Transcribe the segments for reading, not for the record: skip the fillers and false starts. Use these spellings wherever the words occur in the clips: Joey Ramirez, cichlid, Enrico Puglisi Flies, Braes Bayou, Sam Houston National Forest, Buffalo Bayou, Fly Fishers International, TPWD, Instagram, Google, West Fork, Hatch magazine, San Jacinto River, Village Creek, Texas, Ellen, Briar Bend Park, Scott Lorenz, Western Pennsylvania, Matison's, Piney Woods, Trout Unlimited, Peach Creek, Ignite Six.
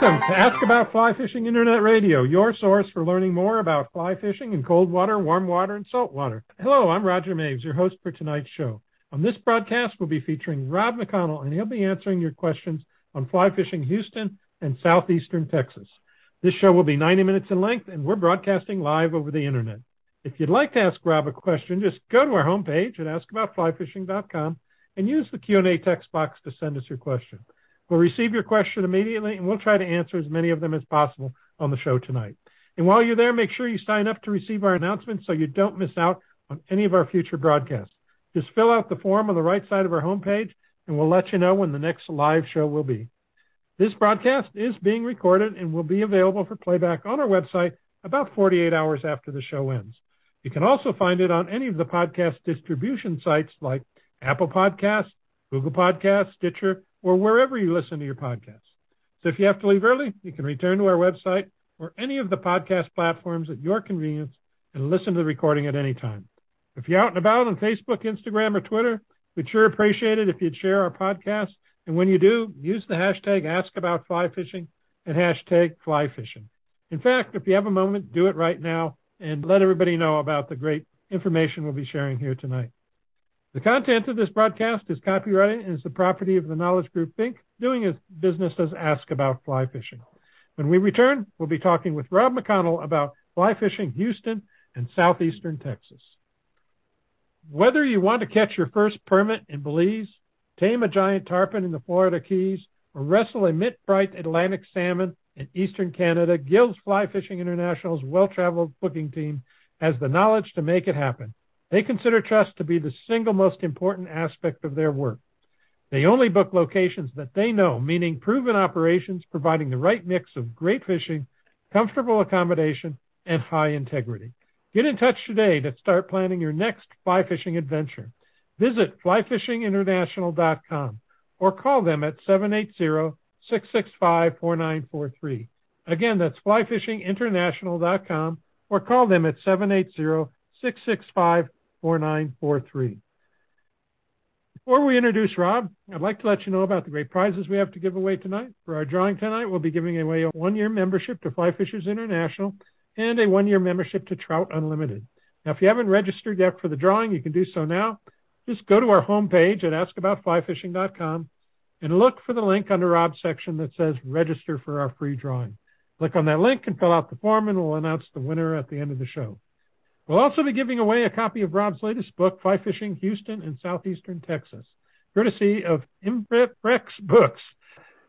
Welcome to Ask About Fly Fishing Internet Radio, your source for learning more about fly fishing in cold water, warm water, and salt water. Hello, I'm Roger Maves, your host for tonight's show. On this broadcast, we'll be featuring Rob McConnell, and he'll be answering your questions on fly fishing Houston and southeastern Texas. This show will be 90 minutes in length, and we're broadcasting live over the Internet. If you'd like to ask Rob a question, just go to our homepage at askaboutflyfishing.com and use the Q&A text box to send us your question. We'll receive your question immediately, and we'll try to answer as many of them as possible on the show tonight. And while you're there, make sure you sign up to receive our announcements so you don't miss out on any of our future broadcasts. Just fill out the form on the right side of our homepage, and we'll let you know when the next live show will be. This broadcast is being recorded and will be available for playback on our website about 48 hours after the show ends. You can also find it on any of the podcast distribution sites like Apple Podcasts, Google Podcasts, Stitcher, or wherever you listen to your podcasts. So if you have to leave early, you can return to our website or any of the podcast platforms at your convenience and listen to the recording at any time. If you're out and about on Facebook, Instagram, or Twitter, we'd sure appreciate it if you'd share our podcast. And when you do, use the hashtag #AskAboutFlyFishing and #FlyFishing. In fact, if you have a moment, do it right now and let everybody know about the great information we'll be sharing here tonight. The content of this broadcast is copyrighted and is the property of the Knowledge Group, Inc., doing its business as Ask About Fly Fishing. When we return, we'll be talking with Rob McConnell about fly fishing Houston and southeastern Texas. Whether you want to catch your first permit in Belize, tame a giant tarpon in the Florida Keys, or wrestle a mid-bright Atlantic salmon in eastern Canada, Gill's Fly Fishing International's well-traveled booking team has the knowledge to make it happen. They consider trust to be the single most important aspect of their work. They only book locations that they know, meaning proven operations providing the right mix of great fishing, comfortable accommodation, and high integrity. Get in touch today to start planning your next fly fishing adventure. Visit flyfishinginternational.com or call them at 780-665-4943. Again, that's flyfishinginternational.com or call them at 780-665-4943. Before we introduce Rob, I'd like to let you know about the great prizes we have to give away tonight. For our drawing tonight, we'll be giving away a one-year membership to Fly Fishers International and a one-year membership to Trout Unlimited. Now, if you haven't registered yet for the drawing, you can do so now. Just go to our homepage at askaboutflyfishing.com and look for the link under Rob's section that says Register for our free drawing. Click on that link and fill out the form, and we'll announce the winner at the end of the show. We'll also be giving away a copy of Rob's latest book, Fly Fishing Houston and Southeastern Texas, courtesy of Imprex Books.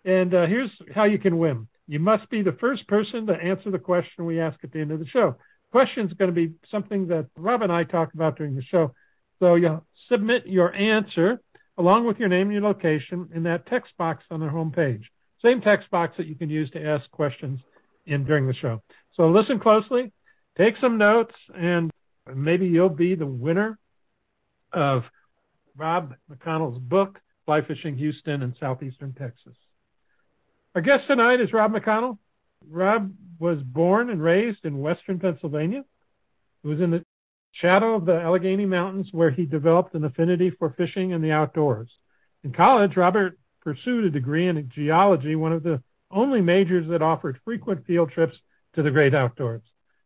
And here's how you can win. You must be the first person to answer the question we ask at the end of the show. Question's going to be something that Rob and I talk about during the show. So you'll submit your answer along with your name and your location in that text box on our homepage. Same text box that you can use to ask questions in during the show. So listen closely. Take some notes, and maybe you'll be the winner of Rob McConnell's book, Fly Fishing Houston and Southeastern Texas. Our guest tonight is Rob McConnell. Rob was born and raised in western Pennsylvania. He was in the shadow of the Allegheny Mountains, where he developed an affinity for fishing and the outdoors. In college, Robert pursued a degree in geology, one of the only majors that offered frequent field trips to the great outdoors.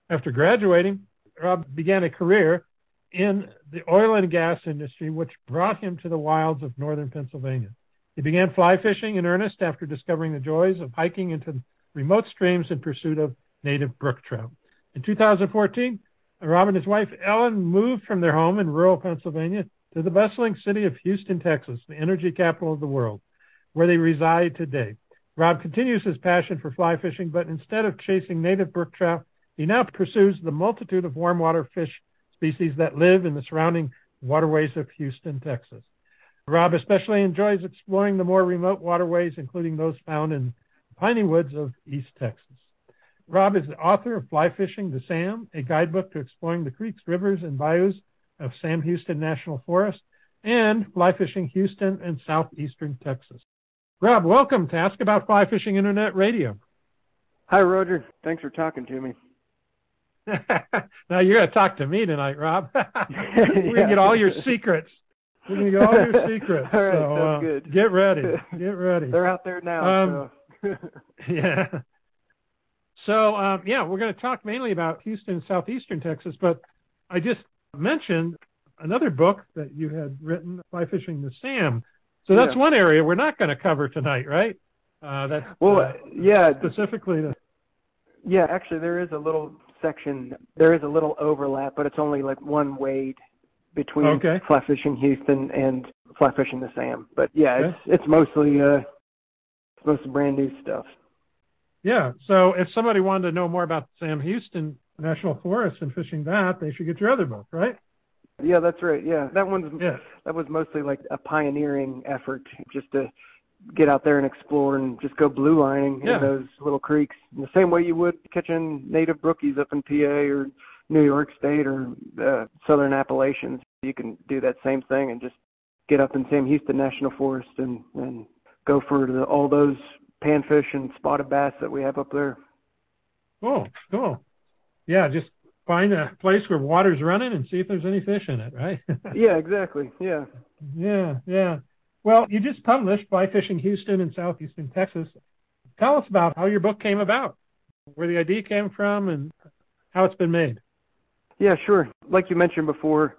After graduating, Rob began a career in the oil and gas industry, which brought him to the wilds of northern Pennsylvania. He began fly fishing in earnest after discovering the joys of hiking into remote streams in pursuit of native brook trout. In 2014, Rob and his wife, Ellen, moved from their home in rural Pennsylvania to the bustling city of Houston, Texas, the energy capital of the world, where they reside today. Rob continues his passion for fly fishing, but instead of chasing native brook trout, he now pursues the multitude of warm water fish species that live in the surrounding waterways of Houston, Texas. Rob especially enjoys exploring the more remote waterways, including those found in the Piney Woods of East Texas. Rob is the author of Fly Fishing to Sam, a guidebook to exploring the creeks, rivers, and bayous of Sam Houston National Forest, and Fly Fishing Houston and Southeastern Texas. Rob, welcome to Ask About Fly Fishing Internet Radio. Hi, Roger. Thanks for talking to me. Now you're going to talk to me tonight, Rob. We're going to get all your secrets. All right, so, that's good. Get ready. They're out there now. Yeah. So, yeah, we're going to talk mainly about Houston, southeastern Texas, but I just mentioned another book that you had written, Fly Fishing with Sam. So that's one area we're not going to cover tonight, right? Specifically. Yeah, actually, there is a little section. There is a little overlap, but it's only like one wade between Fly Fishing Houston and Fly Fishing the Sam. But yeah, it's mostly brand new stuff. Yeah, so if somebody wanted to know more about the Sam Houston National Forest and fishing that, they should get your other book, right? Yeah, that's right. Yeah, that was mostly like a pioneering effort just to get out there and explore and just go blue lining in those little creeks in the same way you would catching native brookies up in PA or New York State or Southern Appalachians. You can do that same thing and just get up in Sam Houston National Forest and go for all those panfish and spotted bass that we have up there. Oh, cool. Yeah, just find a place where water's running and see if there's any fish in it, right? Yeah, exactly. Yeah. Yeah, yeah. Well, you just published Fly Fishing Houston and Southeastern Texas. Tell us about how your book came about, where the idea came from, and how it's been made. Yeah, sure. Like you mentioned before,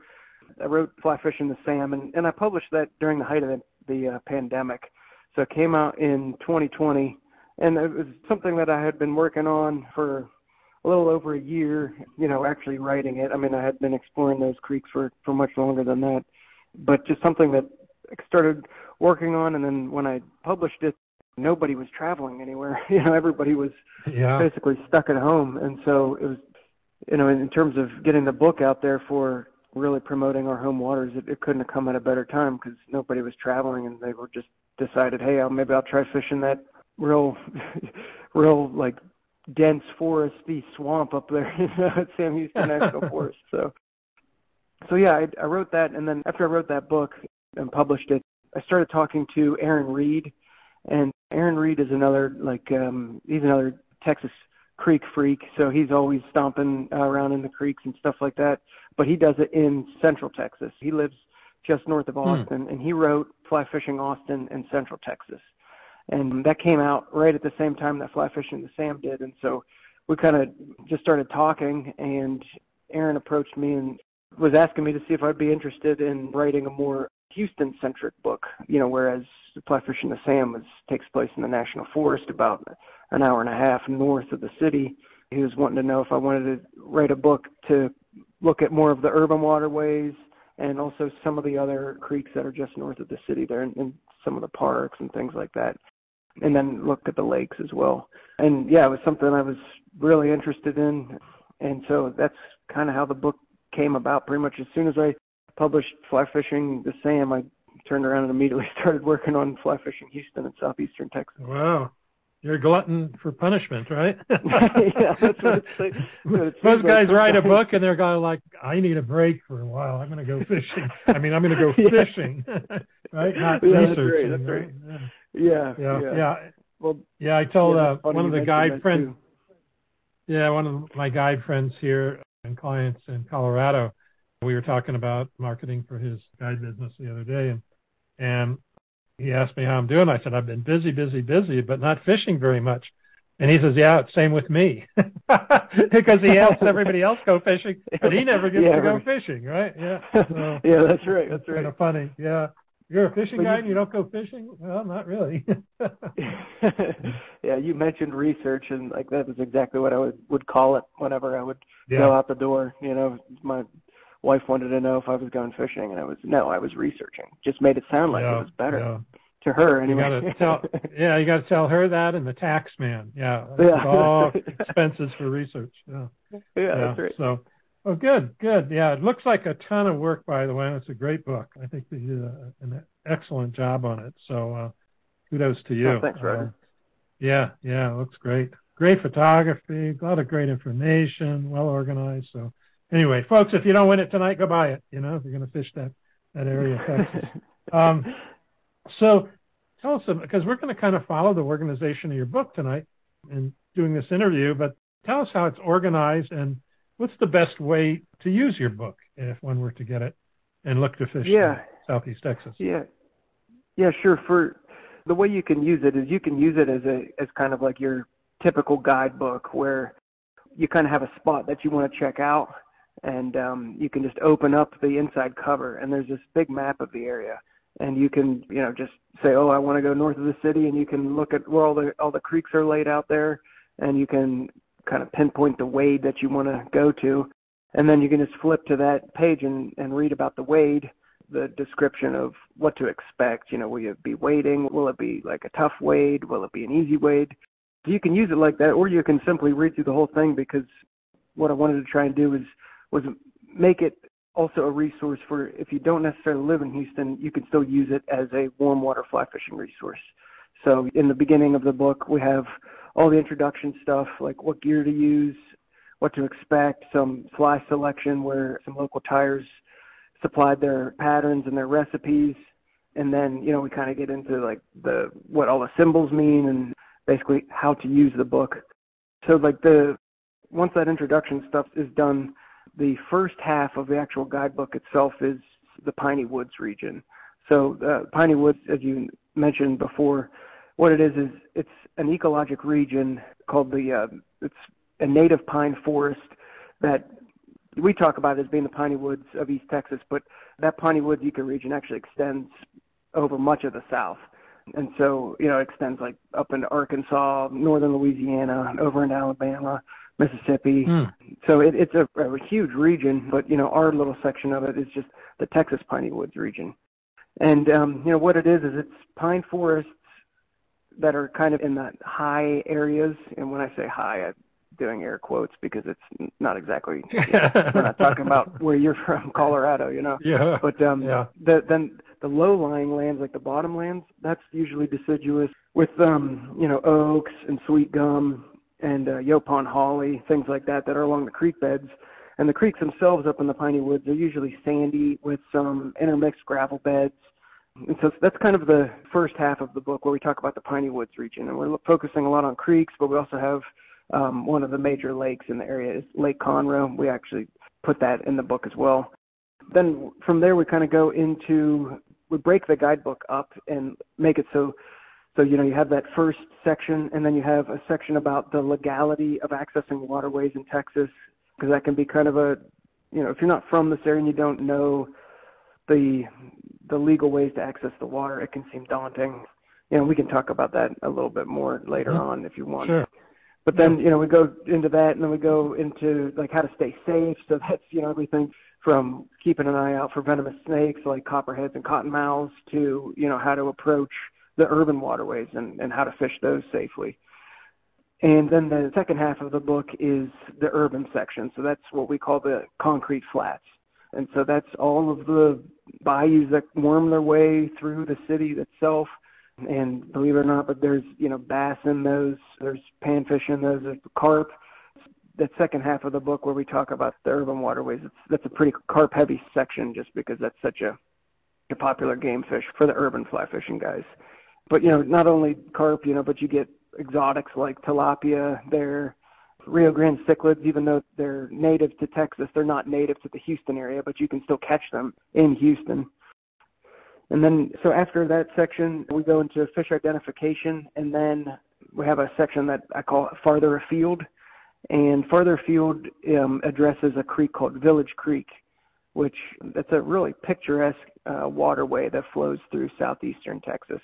I wrote Fly Fishing the Sam, and I published that during the height of the pandemic. So it came out in 2020, and it was something that I had been working on for a little over a year, actually writing it. I mean, I had been exploring those creeks for much longer than that, but just something that I started working on, and then when I published it, nobody was traveling anywhere. Everybody was basically stuck at home, and so it was, in terms of getting the book out there for really promoting our home waters, it couldn't have come at a better time because nobody was traveling, and they were just decided, hey, maybe I'll try fishing that real like dense foresty swamp up there at Sam Houston National Forest. So yeah, I wrote that, and then after I wrote that book and published it, I started talking to Aaron Reed, and Aaron Reed is another he's another Texas creek freak, so he's always stomping around in the creeks and stuff like that. But he does it in Central Texas. He lives just north of Austin, and he wrote Fly Fishing Austin and Central Texas. And that came out right at the same time that Fly Fishing the Sam did. And so we kind of just started talking, and Aaron approached me and was asking me to see if I'd be interested in writing a more Houston-centric book, whereas Fly Fishing the Sam takes place in the National Forest about an hour and a half north of the city. He was wanting to know if I wanted to write a book to look at more of the urban waterways, and also some of the other creeks that are just north of the city there, and some of the parks and things like that, and then look at the lakes as well. And, yeah, it was something I was really interested in, and so that's kind of how the book came about. Pretty much as soon as I published Fly Fishing the Sam, I turned around and immediately started working on Fly Fishing Houston and Southeastern Texas. Wow. You're a glutton for punishment, right? Yeah, that's what it's like. Most guys write a book and they're going like, I need a break for a while. I'm going to go fishing. I'm going to go fishing, right? Not researching. That's right. Right? Yeah. Well, yeah, I told one of the guide friends. Yeah, one of my guide friends here and clients in Colorado, we were talking about marketing for his guide business the other day, and he asked me how I'm doing. I said, I've been busy, but not fishing very much. And he says, yeah, it's same with me. Because he helps everybody else go fishing, but he never gets to go fishing, right? Yeah. So, yeah, that's right. That's right. Kind of funny. Yeah. You're a fishing guy and you don't go fishing? Well, not really. Yeah, you mentioned research, and like that was exactly what I would call it whenever I would go out the door. My wife wanted to know if I was going fishing, and I was researching. Just made it sound like it was better to her. Anyway. You got to tell her that, and the tax man. Yeah, it's all expenses for research. Yeah, that's right. So, good. Yeah, it looks like a ton of work, by the way, and it's a great book. I think they did an excellent job on it. So, kudos to you. Oh, thanks, Roger. It looks great. Great photography, a lot of great information, well organized. So. Anyway, folks, if you don't win it tonight, go buy it, if you're going to fish that area of Texas. So tell us, because we're going to kind of follow the organization of your book tonight in doing this interview, but tell us how it's organized and what's the best way to use your book if one were to get it and look to fish in Southeast Texas. Yeah, sure. For the way you can use it is you can use it as kind of like your typical guidebook, where you kind of have a spot that you want to check out, and you can just open up the inside cover, and there's this big map of the area, and you can, you know, just say, oh, I want to go north of the city, and you can look at where all the creeks are laid out there, and you can kind of pinpoint the wade that you want to go to, and then you can just flip to that page and read about the wade, the description of what to expect. You know, will you be wading? Will it be like a tough wade? Will it be an easy wade? You can use it like that, or you can simply read through the whole thing, because what I wanted to try and do was make it also a resource for, if you don't necessarily live in Houston, you can still use it as a warm water fly fishing resource. So in the beginning of the book, we have all the introduction stuff, like what gear to use, what to expect, some fly selection where some local tires supplied their patterns and their recipes, and then, you know, we kind of get into like what all the symbols mean and basically how to use the book. So like once that introduction stuff is done, the first half of the actual guidebook itself is the Piney Woods region. So Piney Woods, as you mentioned before, what it is it's an ecologic region called it's a native pine forest that we talk about as being the Piney Woods of East Texas, but that Piney Woods ecoregion actually extends over much of the South. And so, you know, it extends like up into Arkansas, northern Louisiana, over into Alabama, Mississippi. Mm. So it's a huge region, but, you know, our little section of it is just the Texas Piney Woods region. And, you know, what it is it's pine forests that are kind of in the high areas. And when I say high, I'm doing air quotes because it's not exactly, you know, we're not talking about where you're from, Colorado, you know. Yeah. But yeah. The low-lying lands, like the bottom lands, that's usually deciduous with, you know, oaks and sweet gum and yopon holly, things like that are along the creek beds. And the creeks themselves up in the Piney Woods are usually sandy with some intermixed gravel beds. And so that's kind of the first half of the book where we talk about the Piney Woods region. And we're focusing a lot on creeks, but we also have one of the major lakes in the area is Lake Conroe. We actually put that in the book as well. Then from there we kind of go into... We break the guidebook up and make it so you know, you have that first section, and then you have a section about the legality of accessing waterways in Texas, because that can be kind of a, you know, if you're not from this area and you don't know the legal ways to access the water, it can seem daunting. You know, we can talk about that a little bit more later on if you want. Sure. But then, you know, we go into that, and then we go into like how to stay safe. So that's, you know, everything from keeping an eye out for venomous snakes like copperheads and cottonmouths to, you know, how to approach the urban waterways and how to fish those safely. And then the second half of the book is the urban section. So that's what we call the concrete flats. And so that's all of the bayous that worm their way through the city itself. And believe it or not, but there's, you know, bass in those, there's panfish in those, there's carp. That second half of the book where we talk about the urban waterways, that's a pretty carp-heavy section just because that's such a popular game fish for the urban fly fishing guys. But, you know, not only carp, you know, but you get exotics like tilapia there, Rio Grande cichlids, even though they're native to Texas, they're not native to the Houston area, but you can still catch them in Houston. And then, so after that section, we go into fish identification, and then we have a section that I call Farther Afield. And Farther Afield addresses a creek called Village Creek, which it's a really picturesque waterway that flows through southeastern Texas.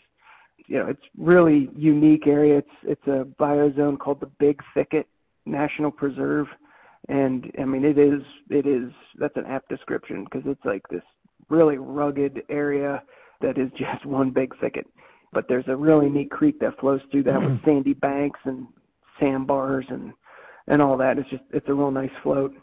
You know, it's really unique area. It's a biozone called the Big Thicket National Preserve, and I mean it is that's an apt description because it's like this really rugged area that is just one big thicket. But there's a really neat creek that flows through that with sandy banks and sandbars and all that. It's a real nice float.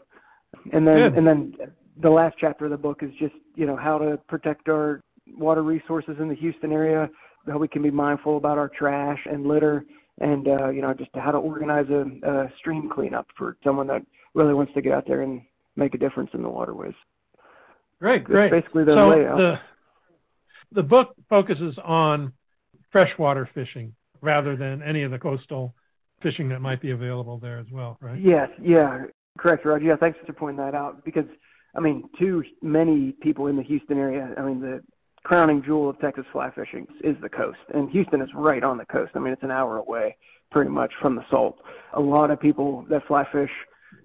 And then Good. And then the last chapter of the book is just, you know, how to protect our water resources in the Houston area, how we can be mindful about our trash and litter, and you know, just how to organize a stream cleanup for someone that really wants to get out there and make a difference in the waterways. Great. Basically the layout. The book focuses on freshwater fishing rather than any of the coastal fishing that might be available there as well, right? Yes, yeah, correct, Roger. Yeah, thanks for pointing that out because, I mean, too many people in the Houston area, I mean, the crowning jewel of Texas fly fishing is the coast, and Houston is right on the coast. I mean, it's an hour away pretty much from the salt. A lot of people that fly fish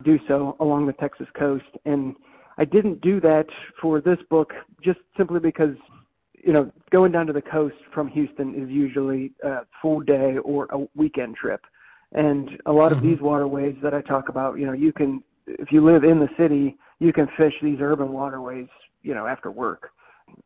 do so along the Texas coast, and I didn't do that for this book just simply because, you know, going down to the coast from Houston is usually a full day or a weekend trip, and a lot of these waterways that I talk about, you know, you can, if you live in the city, you can fish these urban waterways, you know, after work.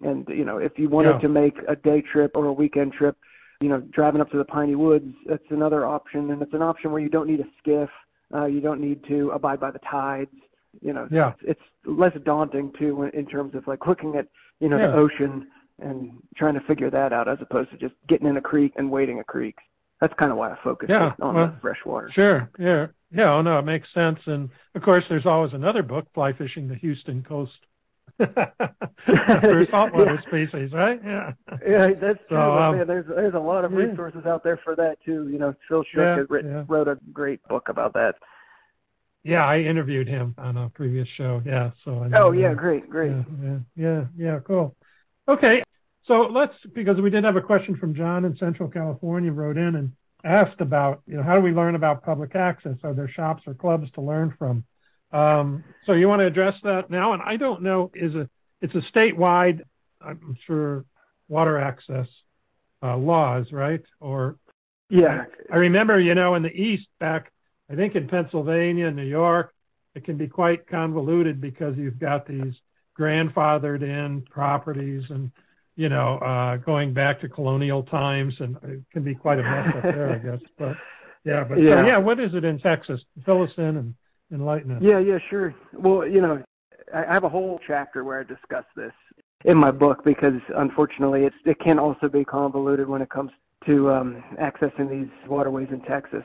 And, you know, if you wanted to make a day trip or a weekend trip, you know, driving up to the Piney Woods, that's another option. And it's an option where you don't need a skiff. You don't need to abide by the tides. You know, it's less daunting, too, in terms of, like, looking at, you know, the ocean and trying to figure that out as opposed to just getting in a creek and wading a creek. That's kind of why I focus on the freshwater. Sure, yeah, no, it makes sense. And, of course, there's always another book, Fly Fishing the Houston Coast. For saltwater species, right? Yeah, that's true. There's a lot of resources out there for that too. You know, Phil Shook wrote a great book about that. Yeah, I interviewed him on a previous show. Yeah, so I know great. Yeah, cool. Okay, so let's, because we did have a question from John in Central California, wrote in and asked about, you know, how do we learn about public access? Are there shops or clubs to learn from? So you want to address that now? And I don't know, it's a statewide, I'm sure, water access laws, right? Or I remember, you know, in the East back, I think in Pennsylvania, New York, it can be quite convoluted because you've got these grandfathered in properties and, you know, going back to colonial times, and it can be quite a mess up there, I guess. But so, what is it in Texas? Fill us in and enlighten us. Yeah, sure. Well, you know, I have a whole chapter where I discuss this in my book because, unfortunately, it can also be convoluted when it comes to accessing these waterways in Texas.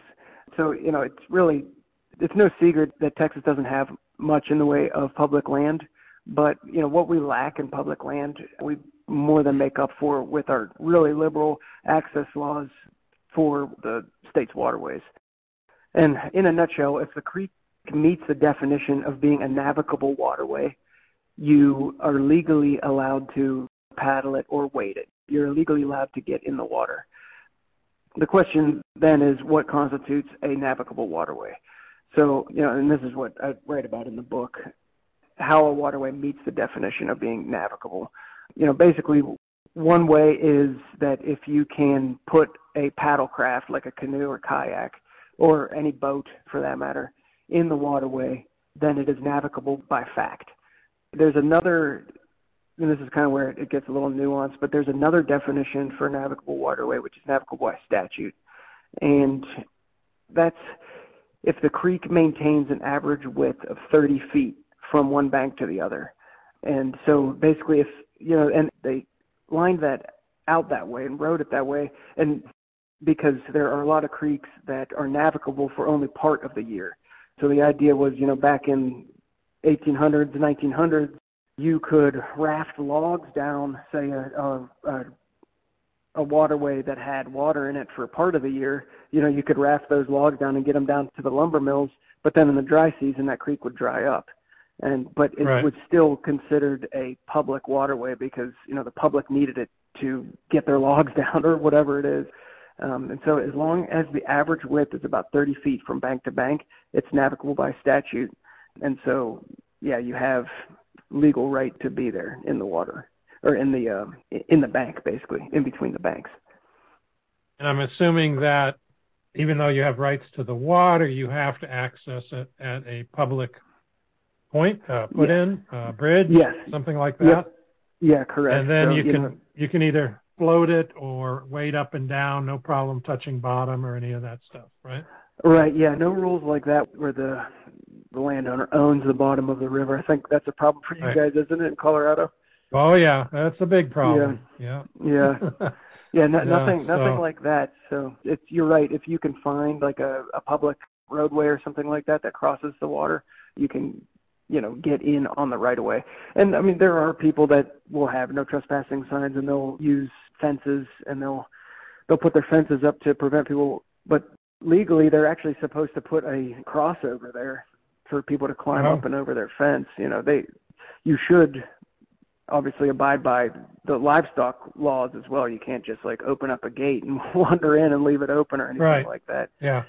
So, you know, it's no secret that Texas doesn't have much in the way of public land, but, you know, what we lack in public land, we more than make up for with our really liberal access laws for the state's waterways. And in a nutshell, if the creek meets the definition of being a navigable waterway, you are legally allowed to paddle it or wade it. You're legally allowed to get in the water. The question then is what constitutes a navigable waterway? So, you know, and this is what I write about in the book, how a waterway meets the definition of being navigable. You know, basically one way is that if you can put a paddle craft like a canoe or kayak or any boat for that matter in the waterway, then it is navigable by fact. There's another, and this is kind of where it gets a little nuanced, but there's another definition for navigable waterway, which is navigable by statute. And that's if the creek maintains an average width of 30 feet from one bank to the other. And so basically if, you know, and they lined that out that way and wrote it that way, and because there are a lot of creeks that are navigable for only part of the year. So the idea was, you know, back in 1800s, 1900s, you could raft logs down, say, a waterway that had water in it for part of the year. You know, you could raft those logs down and get them down to the lumber mills, but then in the dry season, that creek would dry up. But it was still considered a public waterway because, you know, the public needed it to get their logs down or whatever it is. And so as long as the average width is about 30 feet from bank to bank, it's navigable by statute. And so, yeah, you have legal right to be there in the water or in the bank, basically, in between the banks. And I'm assuming that even though you have rights to the water, you have to access it at a public point, bridge, something like that. Yep. Yeah, correct. And then so, you can either float it or wade up and down, no problem touching bottom or any of that stuff, right? Right, yeah, no rules like that where the landowner owns the bottom of the river. I think that's a problem for you guys, isn't it, in Colorado? Oh, yeah, that's a big problem. Yeah. Nothing like that. So you're right, if you can find like a public roadway or something like that that crosses the water, you can, you know, get in on the right-of-way. And, I mean, there are people that will have no trespassing signs and they'll use fences and they'll put their fences up to prevent people, but legally they're actually supposed to put a cross over there for people to climb up and over their fence. You know, you should obviously abide by the livestock laws as well. You can't just like open up a gate and wander in and leave it open or anything like that. Yeah.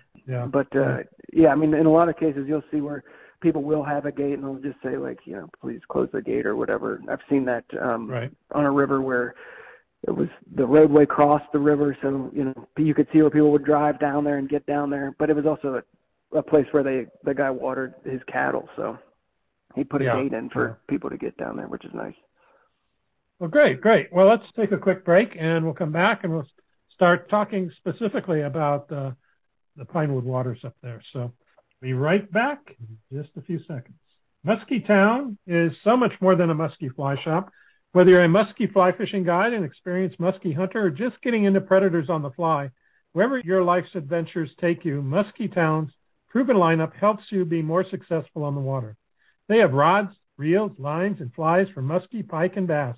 But I mean, in a lot of cases, you'll see where people will have a gate and they'll just say like, you know, please close the gate or whatever. I've seen that on a river where it was the roadway crossed the river, so you know you could see where people would drive down there and get down there. But it was also a place where the guy watered his cattle, so he put a gate in for people to get down there, which is nice. Well, great. Well, let's take a quick break, and we'll come back, and we'll start talking specifically about the Pinewood waters up there. So be right back in just a few seconds. Musky Town is so much more than a musky fly shop. Whether you're a musky fly fishing guide, an experienced musky hunter, or just getting into predators on the fly, wherever your life's adventures take you, Musky Town's proven lineup helps you be more successful on the water. They have rods, reels, lines, and flies for musky, pike, and bass.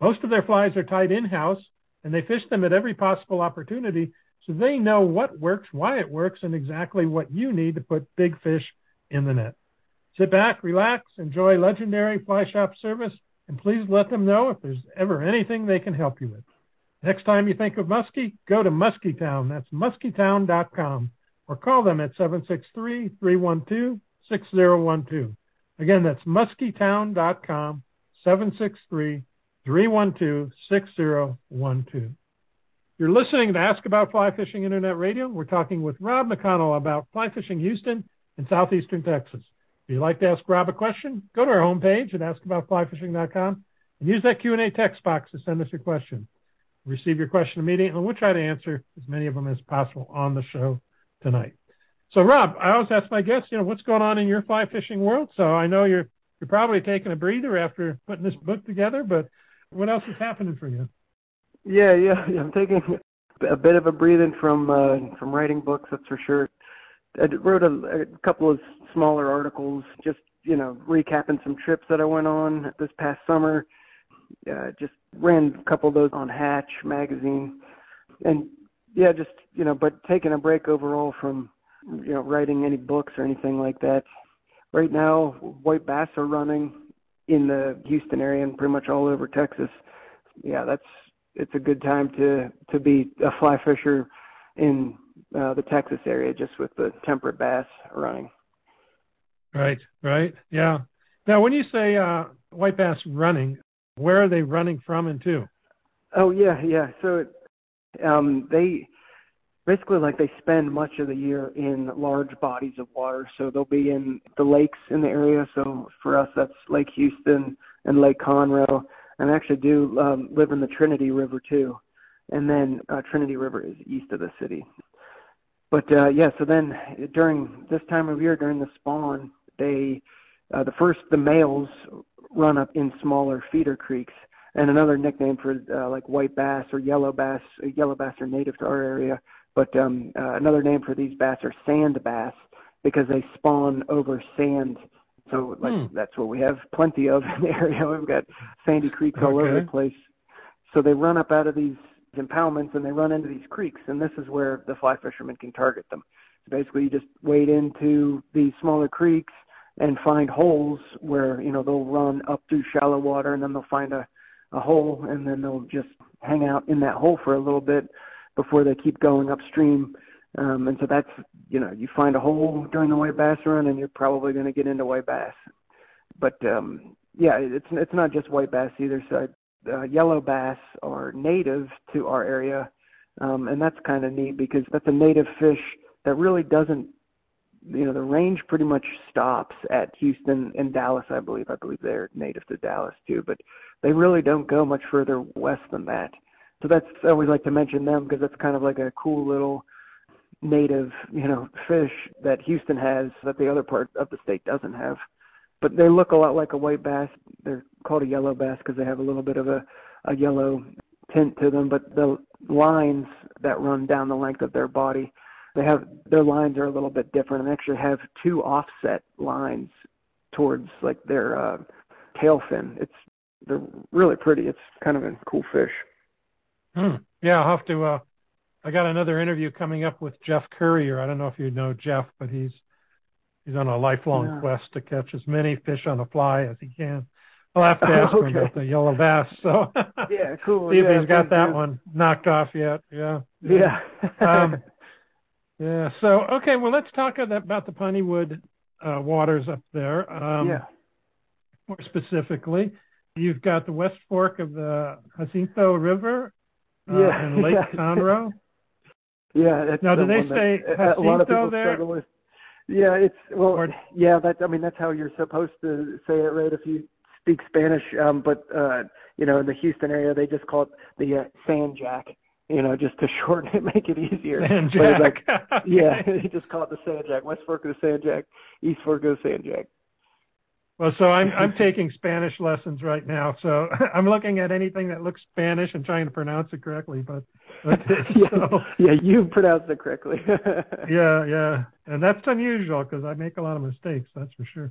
Most of their flies are tied in-house, and they fish them at every possible opportunity, so they know what works, why it works, and exactly what you need to put big fish in the net. Sit back, relax, enjoy legendary fly shop service, and please let them know if there's ever anything they can help you with. Next time you think of musky, go to Musky Town. That's muskytown.com, or call them at 763-312-6012. Again, that's muskytown.com, 763-312-6012. You're listening to Ask About Fly Fishing Internet Radio. We're talking with Rob McConnell about fly fishing Houston and southeastern Texas. If you'd like to ask Rob a question, go to our homepage at askaboutflyfishing.com and use that Q&A text box to send us your question. We'll receive your question immediately, and we'll try to answer as many of them as possible on the show tonight. So, Rob, I always ask my guests, you know, what's going on in your fly fishing world? So I know you're probably taking a breather after putting this book together, but what else is happening for you? Yeah. I'm taking a bit of a breathing from writing books, that's for sure. I wrote a couple of smaller articles, just, you know, recapping some trips that I went on this past summer. Just ran a couple of those on Hatch magazine. And, yeah, just, you know, but taking a break overall from, you know, writing any books or anything like that. Right now, white bass are running in the Houston area and pretty much all over Texas. Yeah, it's a good time to be a fly fisher in the Texas area, just with the temperate bass running. Right, yeah. Now, when you say white bass running, where are they running from and to? Oh, yeah. So they basically, like, they spend much of the year in large bodies of water, so they'll be in the lakes in the area. So for us, that's Lake Houston and Lake Conroe, and I actually do live in the Trinity River too. And then Trinity River is east of the city. But, so then during this time of year, during the spawn, the males run up in smaller feeder creeks. And another nickname for like white bass or yellow bass are native to our area. But another name for these bass are sand bass because they spawn over sand. So that's what we have plenty of in the area. We've got sandy creeks all over the place. So they run up out of these impoundments and they run into these creeks, and this is where the fly fishermen can target them. So basically you just wade into these smaller creeks and find holes where, you know, they'll run up through shallow water, and then they'll find a hole, and then they'll just hang out in that hole for a little bit before they keep going upstream. And so that's, you know, you find a hole during the white bass run and you're probably going to get into white bass. But, it's not just white bass either. So yellow bass are native to our area, and that's kind of neat because that's a native fish that really doesn't, you know, the range pretty much stops at Houston and Dallas, I believe. I believe they're native to Dallas too, but they really don't go much further west than that. So that's, I always like to mention them because that's kind of like a cool little native, you know, fish that Houston has that the other part of the state doesn't have. But they look a lot like a white bass. They're called a yellow bass because they have a little bit of a yellow tint to them. But the lines that run down the length of their body, their lines are a little bit different, and they actually have two offset lines towards like their tail fin. They're really pretty. It's kind of a cool fish. Yeah, I'll have to. I got another interview coming up with Jeff Currier. I don't know if you know Jeff, but he's on a lifelong quest to catch as many fish on a fly as he can. I'll have to ask him about the yellow bass. So yeah, cool. See if he's got that one knocked off yet. Yeah. Yeah. So okay, well, let's talk about the Piney Wood waters up there. More specifically, you've got the West Fork of the Jacinto River and Lake Conroe. Yeah. That's now, do they say Jacinto a lot of people there? Struggle with. Yeah, it's that's how you're supposed to say it, right? If you speak Spanish, but in the Houston area, they just call it the Sand Jack, just to shorten it, make it easier. Sand Jack. They just call it the Sand Jack. West Fork of the Sand Jack, East Fork of the Sand Jack. Well, so I'm taking Spanish lessons right now, so I'm looking at anything that looks Spanish and trying to pronounce it correctly. But you pronounced it correctly. and that's unusual because I make a lot of mistakes, that's for sure.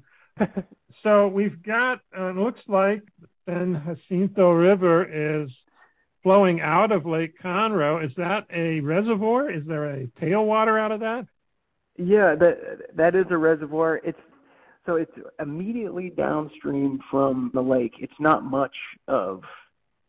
So we've got, it looks like, San Jacinto River is flowing out of Lake Conroe. Is that a reservoir? Is there a tailwater out of that? Yeah, that is a reservoir. So it's immediately downstream from the lake. It's not much of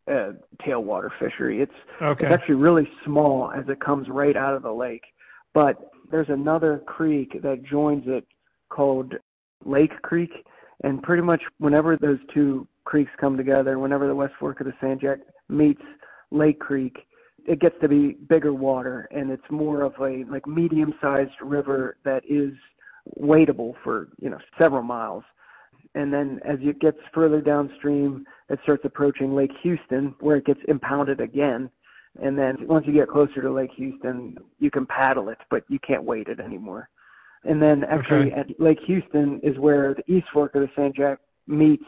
a tailwater fishery. It's actually really small as it comes right out of the lake. But there's another creek that joins it called Lake Creek. And pretty much whenever those two creeks come together, whenever the West Fork of the Sand Jack meets Lake Creek, it gets to be bigger water. And it's more of a medium-sized river that is wadeable for several miles. And then as it gets further downstream, it starts approaching Lake Houston, where it gets impounded again. And then once you get closer to Lake Houston, you can paddle it, but you can't wade it anymore. And then actually at Lake Houston is where the East Fork of the Sand Jack meets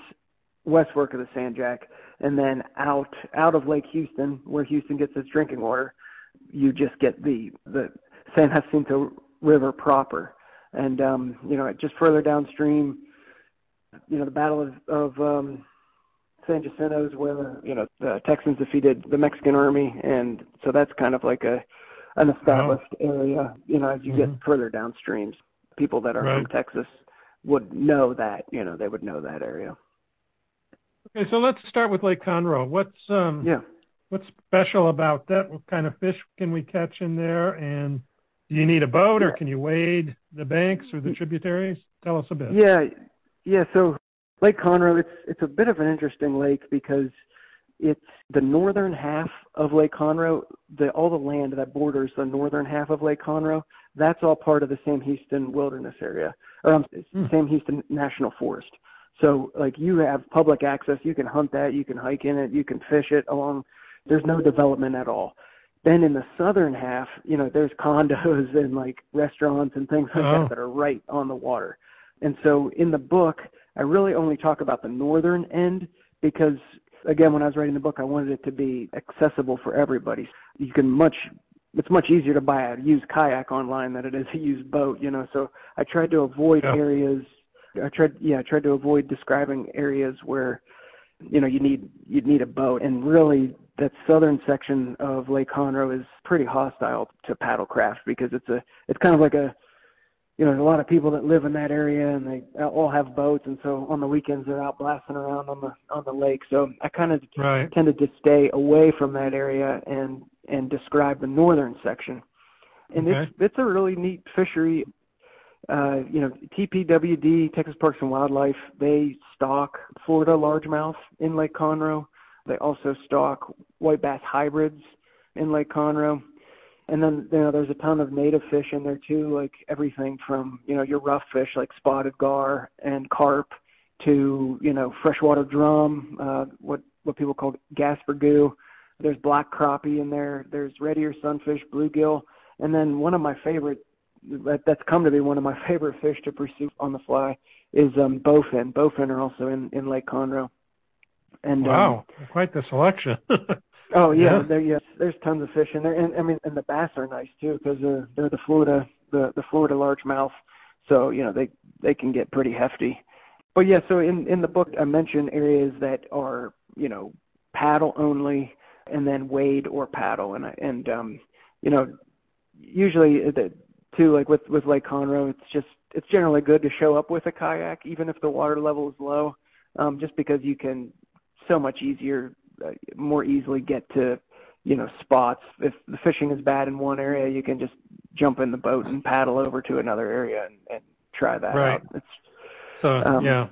West Fork of the Sand Jack. And then out of Lake Houston, where Houston gets its drinking water, you just get the San Jacinto River proper. And, just further downstream, the Battle of San Jacinto is where, the Texans defeated the Mexican army. And so that's kind of like an established area, as you get further downstream. People that are from Texas would know that, they would know that area. Okay, so let's start with Lake Conroe. What's special about that? What kind of fish can we catch in there? And do you need a boat, or can you wade the banks or the tributaries? Tell us a bit. Yeah. So Lake Conroe, it's a bit of an interesting lake because it's the northern half of Lake Conroe. All the land that borders the northern half of Lake Conroe, that's all part of the Sam Houston Wilderness area, or Sam Houston National Forest. So you have public access. You can hunt that. You can hike in it. You can fish it along. There's no development at all. Then in the southern half, there's condos and restaurants and things like that are right on the water. And so in the book, I really only talk about the northern end because, again, when I was writing the book, I wanted it to be accessible for everybody. It's much easier to buy a used kayak online than it is a used boat, So I tried to avoid areas. I tried to avoid describing areas where, you'd need a boat, and really, that southern section of Lake Conroe is pretty hostile to paddlecraft because it's kind of like there's a lot of people that live in that area and they all have boats, and so on the weekends they're out blasting around on the lake. So I kind of tended to stay away from that area and describe the northern section. And it's a really neat fishery. TPWD, Texas Parks and Wildlife, they stock Florida largemouth in Lake Conroe. They also stock white bass hybrids in Lake Conroe. And then, there's a ton of native fish in there, too, everything from, your rough fish like spotted gar and carp to, freshwater drum, what people call gaspergoo. There's black crappie in there. There's red ear sunfish, bluegill. And then one of my favorite, that's come to be one of my favorite fish to pursue on the fly, is bowfin. Bowfin are also in Lake Conroe. And, wow, quite the selection. There's tons of fish in there, and the bass are nice too because they're the Florida largemouth, so they can get pretty hefty. But so in the book I mention areas that are paddle only, and then wade or paddle, and usually too with Lake Conroe, it's generally good to show up with a kayak even if the water level is low. just because you can so much easier, more easily get to, you know, spots. If the fishing is bad in one area, you can just jump in the boat and paddle over to another area and try that out.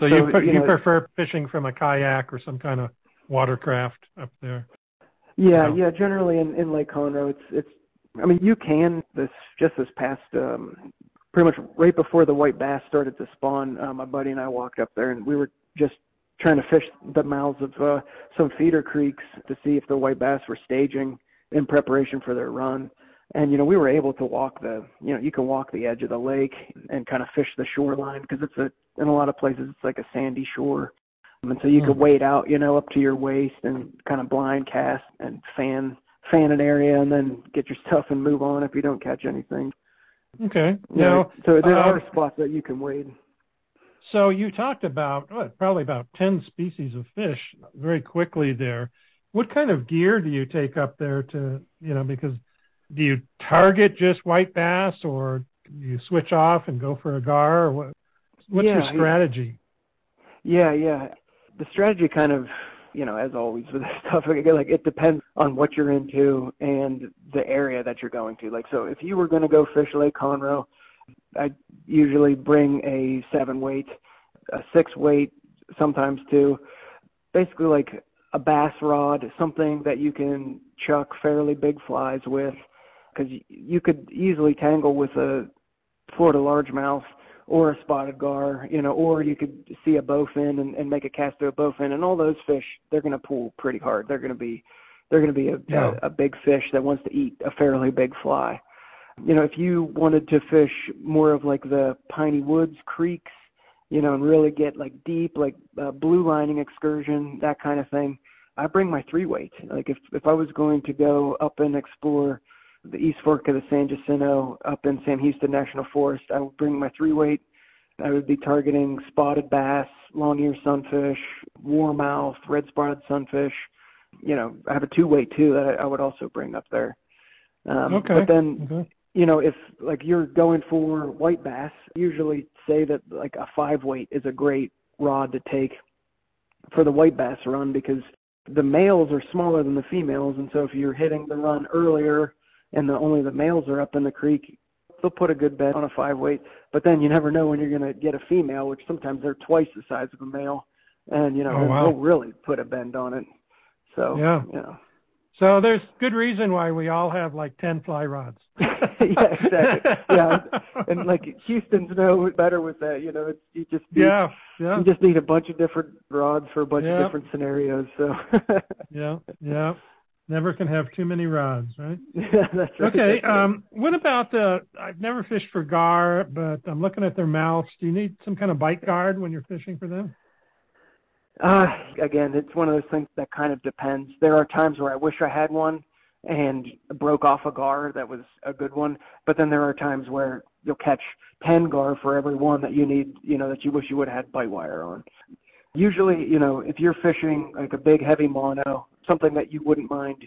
So you prefer fishing from a kayak or some kind of watercraft up there? Generally in Lake Conroe, it's. I mean, you can this past pretty much right before the white bass started to spawn. My buddy and I walked up there, and we were just trying to fish the mouths of some feeder creeks to see if the white bass were staging in preparation for their run. And, you know, we were able to walk you can walk the edge of the lake and kind of fish the shoreline, because it's in a lot of places it's like a sandy shore. And so you could wade out, you know, up to your waist and kind of blind cast and fan an area, and then get your stuff and move on if you don't catch anything. Okay. Now, so there are spots that you can wade. So you talked about probably about 10 species of fish very quickly there. What kind of gear do you take up there to, you know, because do you target just white bass, or do you switch off and go for a gar? Or what's your strategy? Yeah. The strategy kind of, you know, as always with this stuff, like it depends on what you're into and the area that you're going to. Like, so if you were going to go fish Lake Conroe, I usually bring a 7-weight, a 6-weight, sometimes 2, basically like a bass rod, something that you can chuck fairly big flies with, because you could easily tangle with a Florida largemouth or a spotted gar, you know, or you could see a bowfin and make a cast to a bowfin, and all those fish, they're going to pull pretty hard. They're going to be a big fish that wants to eat a fairly big fly. You know, if you wanted to fish more of like the Piney Woods creeks, you know, and really get like deep, like blue lining excursion, that kind of thing, I bring my 3-weight. Like if I was going to go up and explore the East Fork of the San Jacinto up in Sam Houston National Forest, I would bring my 3-weight. I would be targeting spotted bass, long-ear sunfish, warmouth, red-spotted sunfish. You know, I have a 2-weight too that I would also bring up there. You know, if like you're going for white bass, usually say that like a 5-weight is a great rod to take for the white bass run, because the males are smaller than the females, and so if you're hitting the run earlier and only the males are up in the creek, they'll put a good bet on a 5-weight. But then you never know when you're going to get a female, which sometimes they're twice the size of a male, and, you know, they'll really put a bend on it. So, you know. So there's good reason why we all have like 10 fly rods. Exactly. Yeah, and like Houston's no better with that. You know, you just need a bunch of different rods for a bunch of different scenarios. So. Never can have too many rods, right? Yeah, that's right. Okay, what about I've never fished for gar, but I'm looking at their mouths. Do you need some kind of bite guard when you're fishing for them? Again, it's one of those things that kind of depends. There are times where I wish I had one and broke off a gar that was a good one, but then there are times where you'll catch 10 gar for every one that you need, you know, that you wish you would have had bite wire on. Usually, you know, if you're fishing like a big, heavy mono, something that you wouldn't mind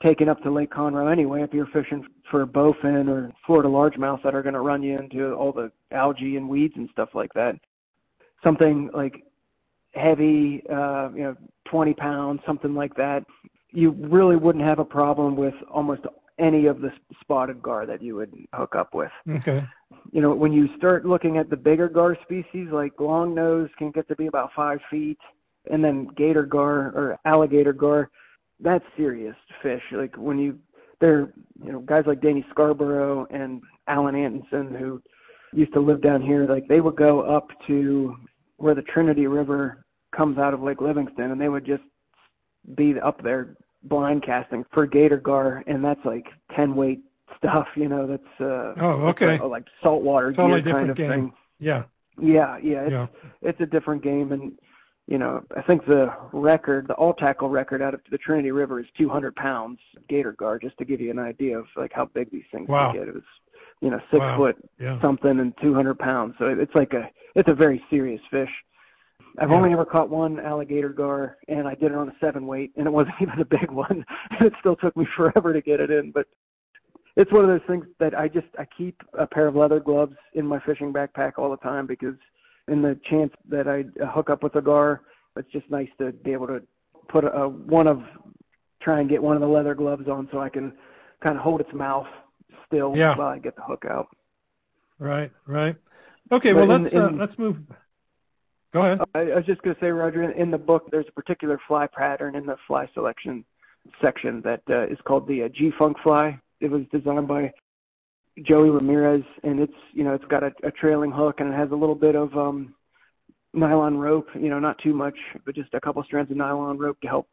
taking up to Lake Conroe anyway, if you're fishing for a bowfin or Florida largemouth that are going to run you into all the algae and weeds and stuff like that, something like heavy, 20 pounds, something like that, you really wouldn't have a problem with almost any of the spotted gar that you would hook up with. Okay. You know, when you start looking at the bigger gar species, like long nose can get to be about 5 feet, and then gator gar or alligator gar, that's serious fish. Like when guys like Danny Scarborough and Alan Antonson, who used to live down here, like they would go up to where the Trinity River comes out of Lake Livingston, and they would just be up there blind casting for gator gar, and that's like 10-weight stuff, you know, that's like saltwater totally gear kind of game. Thing. It's a different game, and you know, I think the all-tackle record out of the Trinity River is 200 pounds gator gar, just to give you an idea of, like, how big these things can get. It was, you know, 6 foot something and 200 pounds. So it's like it's a very serious fish. I've only ever caught one alligator gar, and I did it on a 7-weight, and it wasn't even a big one. It still took me forever to get it in, but it's one of those things that I keep a pair of leather gloves in my fishing backpack all the time, because and the chance that I'd hook up with a gar, it's just nice to be able to put try and get one of the leather gloves on so I can kind of hold its mouth still while I get the hook out. Right. Okay, but let's move. Go ahead. I was just going to say, Roger, in the book, there's a particular fly pattern in the fly selection section that is called the G-Funk fly. It was designed by Joey Ramirez, and it's got a trailing hook, and it has a little bit of nylon rope, not too much, but just a couple strands of nylon rope to help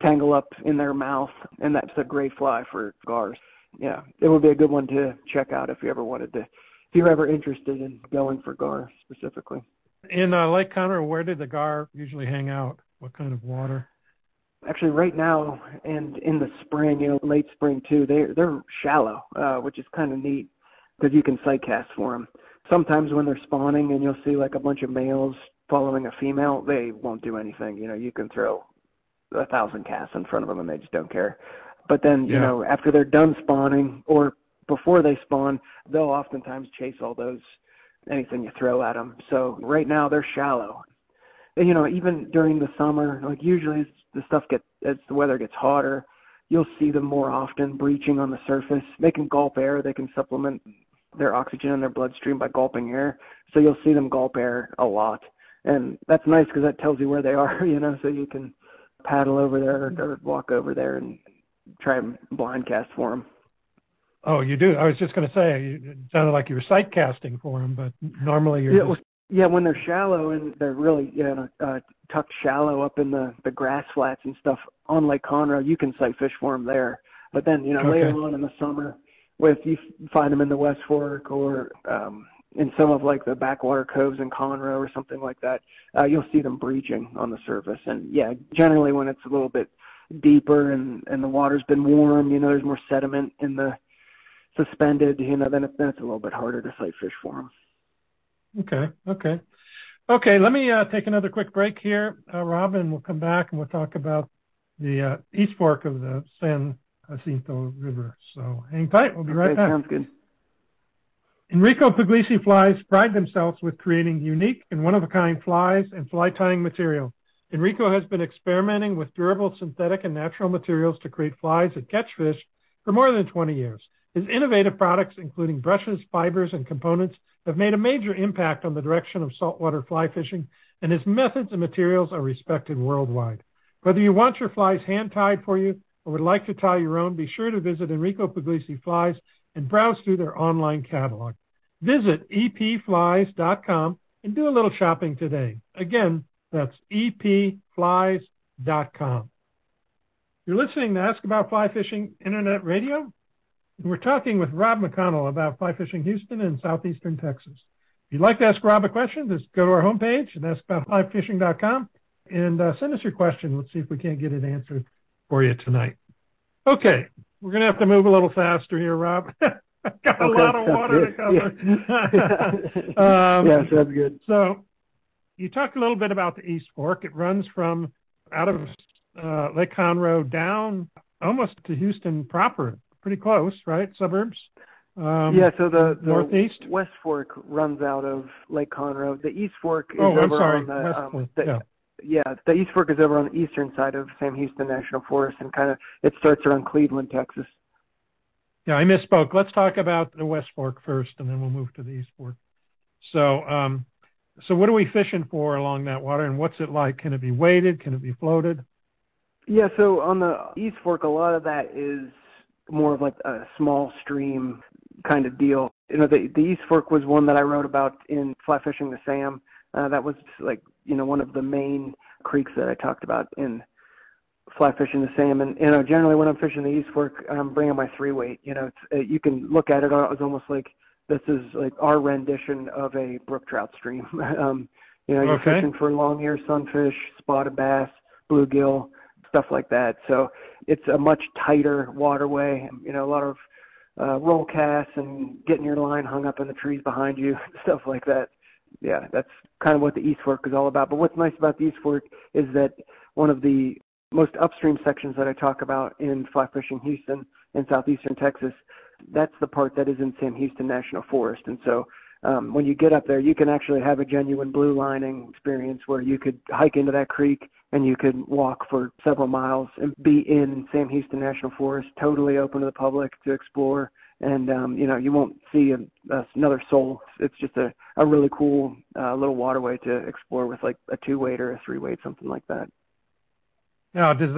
tangle up in their mouth, and that's a great fly for gars. Yeah, it would be a good one to check out if you're ever interested in going for gar specifically. In Lake Conroe, where did the gar usually hang out? What kind of water? Actually, right now and in the spring, late spring too, they're shallow, which is kind of neat because you can sight cast for them. Sometimes when they're spawning and you'll see a bunch of males following a female, they won't do anything. You can throw 1,000 casts in front of them and they just don't care. But then, after they're done spawning or before they spawn, they'll oftentimes chase anything you throw at them. So right now they're shallow. And, even during the summer, usually as the weather gets hotter, you'll see them more often breaching on the surface. They can gulp air. They can supplement their oxygen in their bloodstream by gulping air. So you'll see them gulp air a lot. And that's nice because that tells you where they are, so you can paddle over there or walk over there and try and blind cast for them. Oh, you do? I was just going to say, it sounded like you were sight casting for them, but normally you're Yeah, when they're shallow and they're really tucked shallow up in the grass flats and stuff on Lake Conroe, you can sight fish for them there. But then, later on in the summer, if you find them in the West Fork or in some of the backwater coves in Conroe or something like that, you'll see them breaching on the surface. And, generally when it's a little bit deeper and the water's been warm, there's more sediment in the suspended, then it's a little bit harder to sight fish for them. Okay. Let me take another quick break here, Rob, and we'll come back and we'll talk about the East Fork of the San Jacinto River. So hang tight. We'll be right back. Sounds good. Enrico Puglisi Flies pride themselves with creating unique and one-of-a-kind flies and fly tying material. Enrico has been experimenting with durable synthetic and natural materials to create flies that catch fish for more than 20 years. His innovative products, including brushes, fibers, and components, have made a major impact on the direction of saltwater fly fishing, and his methods and materials are respected worldwide. Whether you want your flies hand-tied for you or would like to tie your own, be sure to visit Enrico Puglisi Flies and browse through their online catalog. Visit epflies.com and do a little shopping today. Again, that's epflies.com. You're listening to Ask About Fly Fishing Internet Radio. We're talking with Rob McConnell about fly fishing Houston and southeastern Texas. If you'd like to ask Rob a question, just go to our homepage and askaboutflyfishing.com and send us your question. Let's see if we can't get it answered for you tonight. Okay, we're going to have to move a little faster here, Rob. I've got a lot of water to cover. Yeah. Sounds good. So you talked a little bit about the East Fork. It runs from out of Lake Conroe down almost to Houston proper. Pretty close, right? Suburbs? So the northeast? West Fork runs out of Lake Conroe. The East Fork is on the the East Fork is over on the eastern side of Sam Houston National Forest, and it starts around Cleveland, Texas. Yeah, I misspoke. Let's talk about the West Fork first, and then we'll move to the East Fork. So, so what are we fishing for along that water, and what's it like? Can it be weighted? Can it be floated? Yeah, so on the East Fork, a lot of that is more of a small stream kind of deal. The East Fork was one that I wrote about in Fly Fishing the Sam. That was one of the main creeks that I talked about in Fly Fishing the Sam. And generally when I'm fishing the East Fork, I'm bringing my 3-weight. You can look at it as almost this is our rendition of a brook trout stream. You're fishing for long-eared sunfish, spotted bass, bluegill, stuff like that. So it's a much tighter waterway, a lot of roll casts and getting your line hung up in the trees behind you, stuff like that. Yeah, that's kind of what the East Fork is all about. But what's nice about the East Fork is that one of the most upstream sections that I talk about in Fly Fishing Houston in southeastern Texas, that's the part that is in Sam Houston National Forest. And so When you get up there, you can actually have a genuine blue lining experience where you could hike into that creek and you could walk for several miles and be in Sam Houston National Forest, totally open to the public to explore. And, you know, you won't see another soul. It's just a really cool little waterway to explore with like a 2-weight or a 3-weight, something like that. Now, does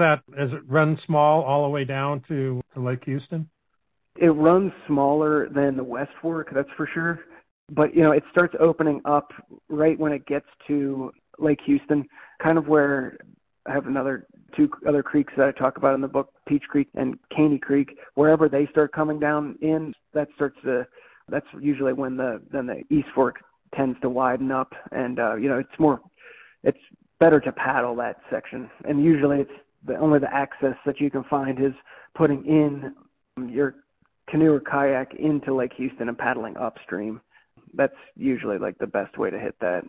it run small all the way down to Lake Houston? It runs smaller than the West Fork, that's for sure. But, you know, it starts opening up right when it gets to Lake Houston, kind of where I have two other creeks that I talk about in the book, Peach Creek and Caney Creek. Wherever they start coming down in, that's usually when the East Fork tends to widen up, and you know, it's better to paddle that section. And usually, it's only the access that you can find is putting in your canoe or kayak into Lake Houston and paddling upstream. That's usually like the best way to hit that.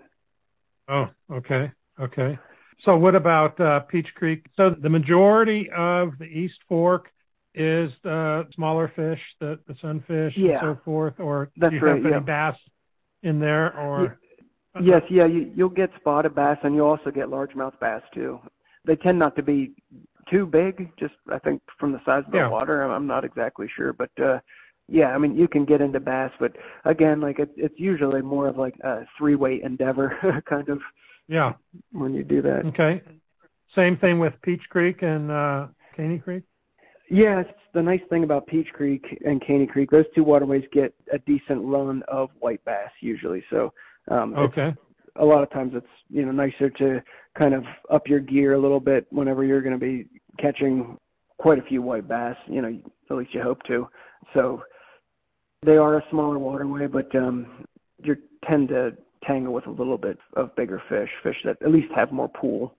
Oh, okay. So what about Peach Creek? So the majority of the East Fork is the smaller fish, the sunfish, yeah, and so forth, or that's do you have any bass in there? Or yes, yeah, you'll get spotted bass, and you'll also get largemouth bass too. They tend not to be too big, just I think from the size of the water. I'm not exactly sure, but yeah, I mean, you can get into bass, but again, like it's usually more of like a 3-weight endeavor kind of. Yeah, when you do that. Okay. Same thing with Peach Creek and Caney Creek? Yeah, it's the nice thing about Peach Creek and Caney Creek, those two waterways get a decent run of white bass usually. So a lot of times it's, you know, nicer to kind of up your gear a little bit whenever you're going to be catching quite a few white bass, you know, at least you hope to. So they are a smaller waterway, but you tend to tangle with a little bit of bigger fish that at least have more pool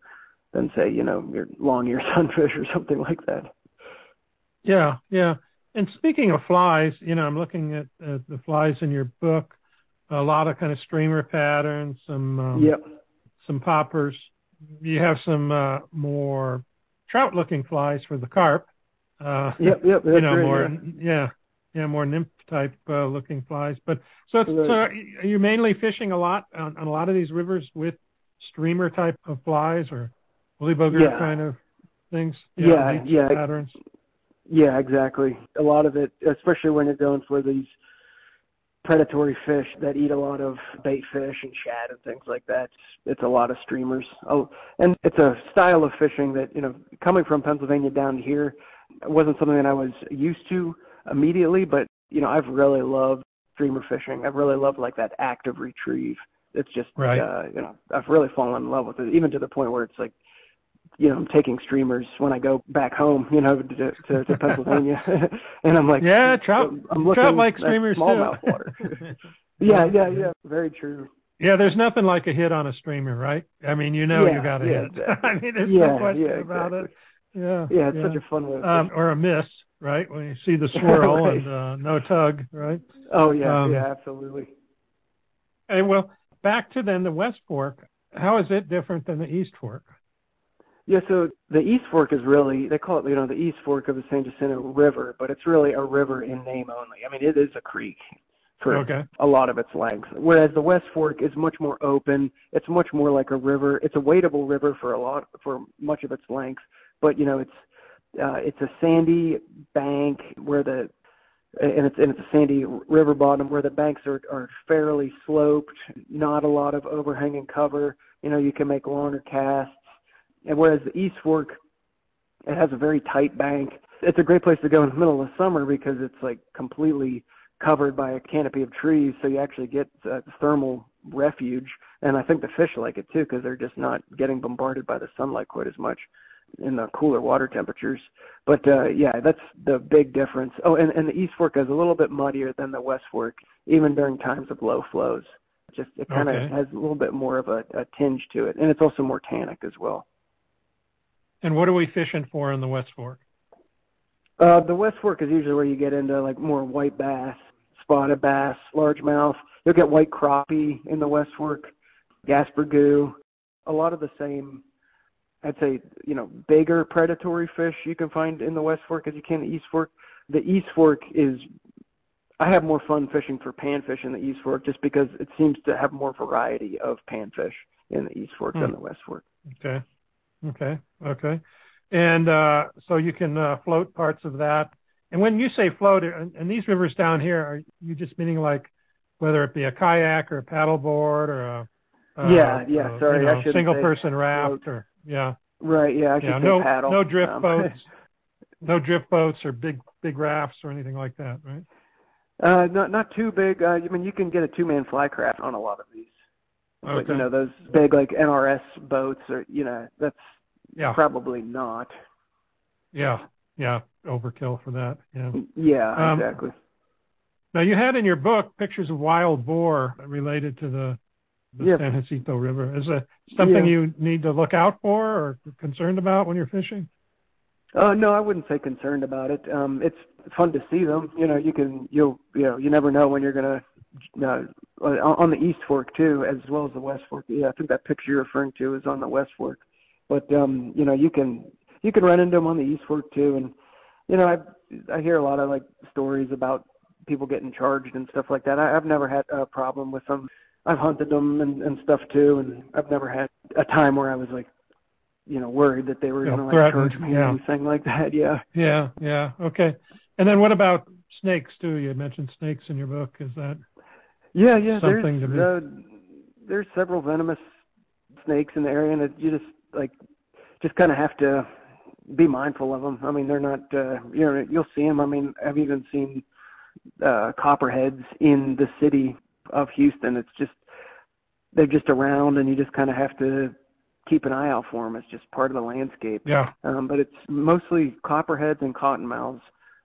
than, say, you know, your long-eared sunfish or something like that. Yeah. And speaking of flies, you know, I'm looking at the flies in your book, a lot of kind of streamer patterns, some poppers. You have some more trout-looking flies for the carp. Yep, that's, you know, great, more, yeah, more nymph type looking flies. But so you're mainly fishing a lot on a lot of these rivers with streamer type of flies or woolly bugger kind of things. Yeah, patterns. Yeah, exactly. A lot of it, especially when you're going for these predatory fish that eat a lot of bait fish and shad and things like that. It's a lot of streamers. Oh, and it's a style of fishing that, you know, coming from Pennsylvania down here, it wasn't something that I was used to immediately, but you know, I've really loved streamer fishing. I've really loved like that active retrieve. It's just, you know, I've really fallen in love with it, even to the point where it's like, you know, I'm taking streamers when I go back home, you know, to Pennsylvania, and I'm like, yeah, trout like streamers smallmouth water. yeah, very true. Yeah, there's nothing like a hit on a streamer, right? I mean, you know, you got a hit. Exactly. I mean, there's no question about it. Yeah, it's such a fun way. Or a miss, right? When you see the swirl and no tug, right? Oh, yeah, absolutely. Okay, well, back to then the West Fork. How is it different than the East Fork? Yeah, so the East Fork is really, they call it, you know, the East Fork of the San Jacinto River, but it's really a river in name only. I mean, it is a creek for a lot of its length, whereas the West Fork is much more open. It's much more like a river. It's a wadeable river for much of its length. But you know, it's a sandy bank and it's a sandy river bottom where the banks are fairly sloped, not a lot of overhanging cover. You know, you can make longer casts. And whereas the East Fork, it has a very tight bank. It's a great place to go in the middle of the summer because it's like completely covered by a canopy of trees, so you actually get thermal refuge. And I think the fish like it too because they're just not getting bombarded by the sunlight quite as much in the cooler water temperatures. But that's the big difference. Oh, and the East Fork is a little bit muddier than the West Fork, even during times of low flows. Just it kind of has a little bit more of a tinge to it, and it's also more tannic as well. And what are we fishing for in the West Fork? The West Fork is usually where you get into like more white bass, spotted bass, largemouth. You'll get white crappie in the West Fork, gaspergoo, a lot of the same, I'd say, you know, bigger predatory fish you can find in the West Fork as you can in the East Fork. The East Fork is I have more fun fishing for panfish in the East Fork just because it seems to have more variety of panfish in the East Fork than the West Fork. Okay. And so you can float parts of that. And when you say float, and these rivers down here, are you just meaning like whether it be a kayak or a paddleboard or a single-person raft or I should say paddle. No drift boats. No drift boats or big rafts or anything like that, right? Not too big. I mean, you can get a two-man fly craft on a lot of these. Okay. But, those big like NRS boats or that's probably not. Yeah, overkill for that. Yeah, exactly. Now you had in your book pictures of wild boar related to the San Jacinto River. Is that something you need to look out for or concerned about when you're fishing? No, I wouldn't say concerned about it. It's fun to see them. You never know when you're gonna on the East Fork too, as well as the West Fork. Yeah, I think that picture you're referring to is on the West Fork. But you can run into them on the East Fork too. And I hear a lot of like stories about people getting charged and stuff like that. I've never had a problem with them. I've hunted them and stuff too, and I've never had a time where I was like, worried that they were going to charge me or anything like that. Yeah. Okay. And then what about snakes too? You mentioned snakes in your book. Is that something to be? There's several venomous snakes in the area, and you just kind of have to be mindful of them. I mean, they're not. You'll see them. I mean, I've even seen copperheads in the city of Houston. It's just they're just around, and you just kind of have to keep an eye out for them. It's just part of the landscape. Yeah. But it's mostly copperheads and cottonmouths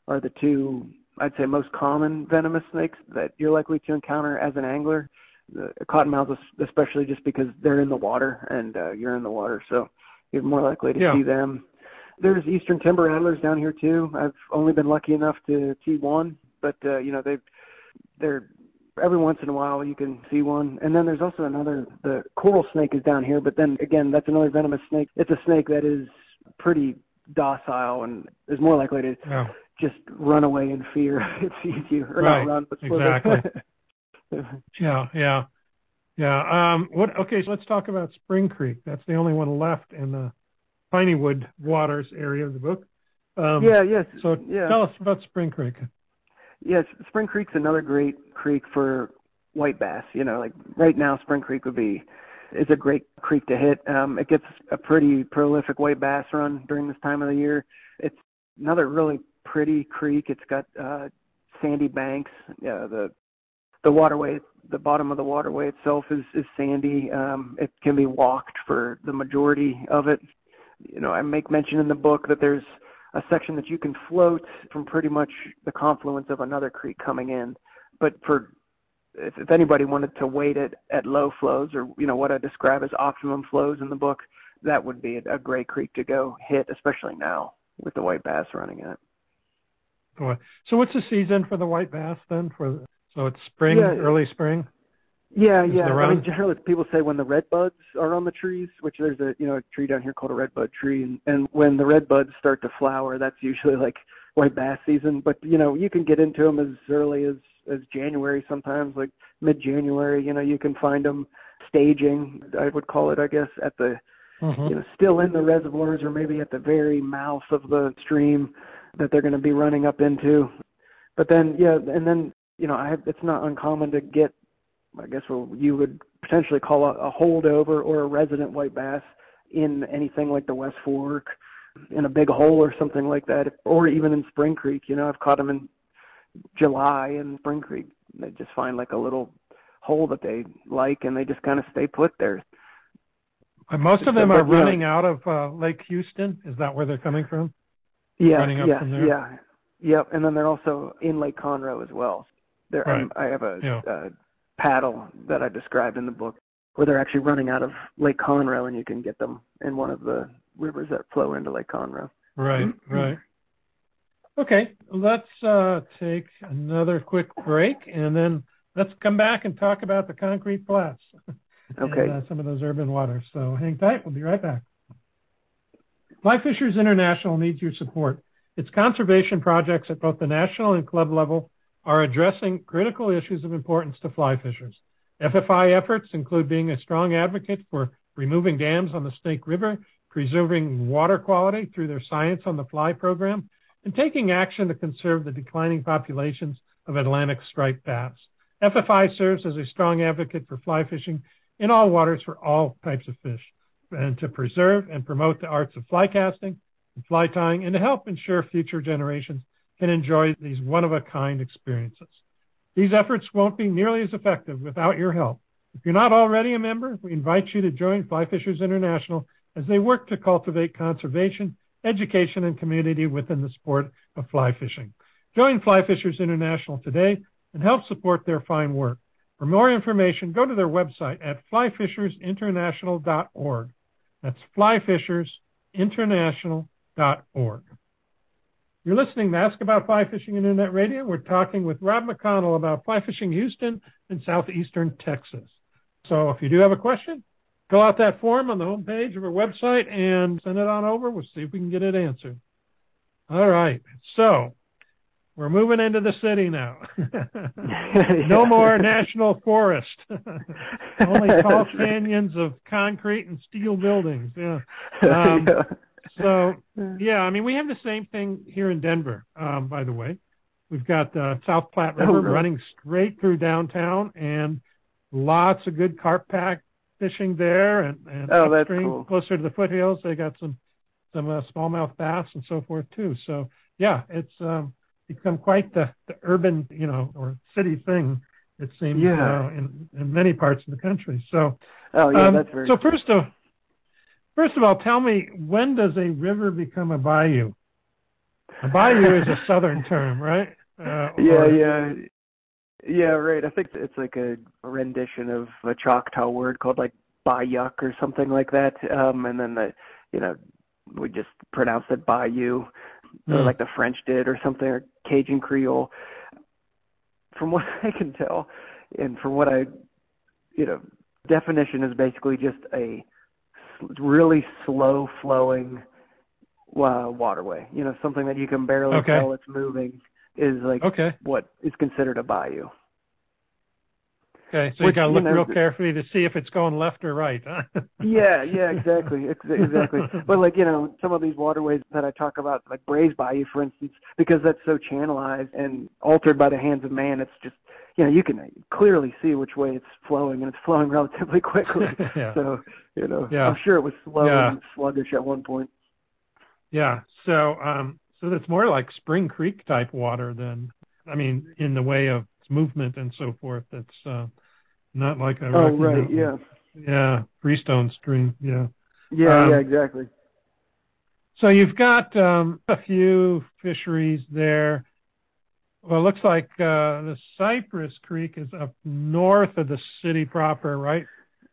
are the two, I'd say, most common venomous snakes that you're likely to encounter as an angler. The cottonmouths, especially, just because they're in the water and you're in the water, so you're more likely to see them. There's eastern timber rattlers down here too. I've only been lucky enough to see one, but they're every once in a while you can see one. And then there's also another, the coral snake is down here, but then again, that's another venomous snake. It's a snake that is pretty docile and is more likely to just run away in fear if it sees you. Not run, but exactly. Yeah. So let's talk about Spring Creek. That's the only one left in the Piney Wood Waters area of the book. Tell us about Spring Creek. Yes, Spring Creek's another great creek for white bass. Right now, Spring Creek is a great creek to hit. It gets a pretty prolific white bass run during this time of the year. It's another really pretty creek. It's got sandy banks. The waterway, the bottom of the waterway itself is sandy. It can be walked for the majority of it. I make mention in the book that there's a section that you can float from pretty much the confluence of another creek coming in. But if anybody wanted to wait it at low flows or, what I describe as optimum flows in the book, that would be a great creek to go hit, especially now with the white bass running in it. So what's the season for the white bass then? So it's spring, early spring? Yeah. I mean, generally people say when the red buds are on the trees, which there's a tree down here called a redbud tree, and when the red buds start to flower, that's usually like white bass season. But you can get into them as early as January sometimes, like mid-January. You can find them staging, I would call it, I guess, at the still in the reservoirs or maybe at the very mouth of the stream that they're going to be running up into. But then it's not uncommon to get, I guess, what you would potentially call a holdover or a resident white bass in anything like the West Fork, in a big hole or something like that, or even in Spring Creek. I've caught them in July in Spring Creek. They just find like a little hole that they like, and they just kind of stay put there. Most of them are running out of Lake Houston. Is that where they're coming from? Yep. And then they're also in Lake Conroe as well. I have a paddle that I described in the book where they're actually running out of Lake Conroe, and you can get them in one of the rivers that flow into Lake Conroe. Right. Okay, let's take another quick break, and then let's come back and talk about the concrete flats. Okay. And some of those urban waters. So hang tight. We'll be right back. Fly Fishers International needs your support. Its conservation projects at both the national and club level are addressing critical issues of importance to fly fishers. FFI efforts include being a strong advocate for removing dams on the Snake River, preserving water quality through their Science on the Fly program, and taking action to conserve the declining populations of Atlantic striped bass. FFI serves as a strong advocate for fly fishing in all waters for all types of fish, and to preserve and promote the arts of fly casting and fly tying, and to help ensure future generations can enjoy these one-of-a-kind experiences. These efforts won't be nearly as effective without your help. If you're not already a member, we invite you to join Fly Fishers International as they work to cultivate conservation, education, and community within the sport of fly fishing. Join Fly Fishers International today and help support their fine work. For more information, go to their website at flyfishersinternational.org. That's flyfishersinternational.org. You're listening to Ask About Fly Fishing Internet Radio. We're talking with Rob McConnell about fly fishing Houston and southeastern Texas. So if you do have a question, fill out that form on the homepage of our website and send it on over. We'll see if we can get it answered. All right. So we're moving into the city now. No more national forest. Only tall canyons of concrete and steel buildings. Yeah. So, yeah, I mean, we have the same thing here in Denver, by the way. We've got the South Platte River running straight through downtown, and lots of good carp pack fishing there, and upstream, closer to the foothills, they got some smallmouth bass and so forth, too. So, yeah, it's become quite the urban, you know, or city thing, it seems, in many parts of the country. So, that's very cool. First of all, tell me, when does a river become a bayou? A bayou is a southern term, right? Yeah, right. I think it's like a rendition of a Choctaw word called like bayuk or something like that. And then, we just pronounced it bayou, like the French did or something, or Cajun Creole. From what I can tell, and from what I, definition is basically just a really slow-flowing waterway. You know, something that you can barely tell it's moving is like what is considered a bayou. Okay, so which, you got to look real carefully to see if it's going left or right, huh? Yeah, exactly. But like, some of these waterways that I talk about, like Braes Bayou, for instance, because that's so channelized and altered by the hands of man, it's just, you can clearly see which way it's flowing, and it's flowing relatively quickly. So, I'm sure it was slow and sluggish at one point. Yeah, so that's more like Spring Creek type water than, in the way of movement and so forth. That's not like a freestone stream. Exactly. So you've got a few fisheries there. Well, it looks like the Cypress Creek is up north of the city proper, right?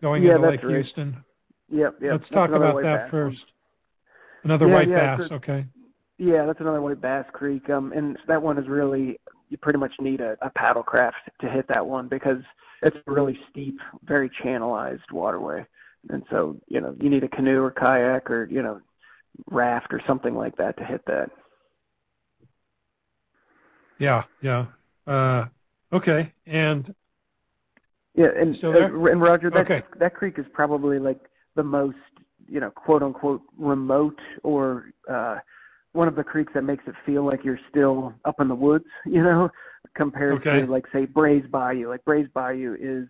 Going into Lake Houston. Yep. Let's talk about that first. Another white bass, okay. Yeah, that's another white bass creek. And that one is really, you pretty much need a paddle craft to hit that one because it's a really steep, very channelized waterway. And so, you need a canoe or kayak or, raft or something like that to hit that. Yeah. Okay. And Roger, that creek is probably like the most, quote unquote remote or, one of the creeks that makes it feel like you're still up in the woods, compared to like say Braes Bayou. Like Braes Bayou is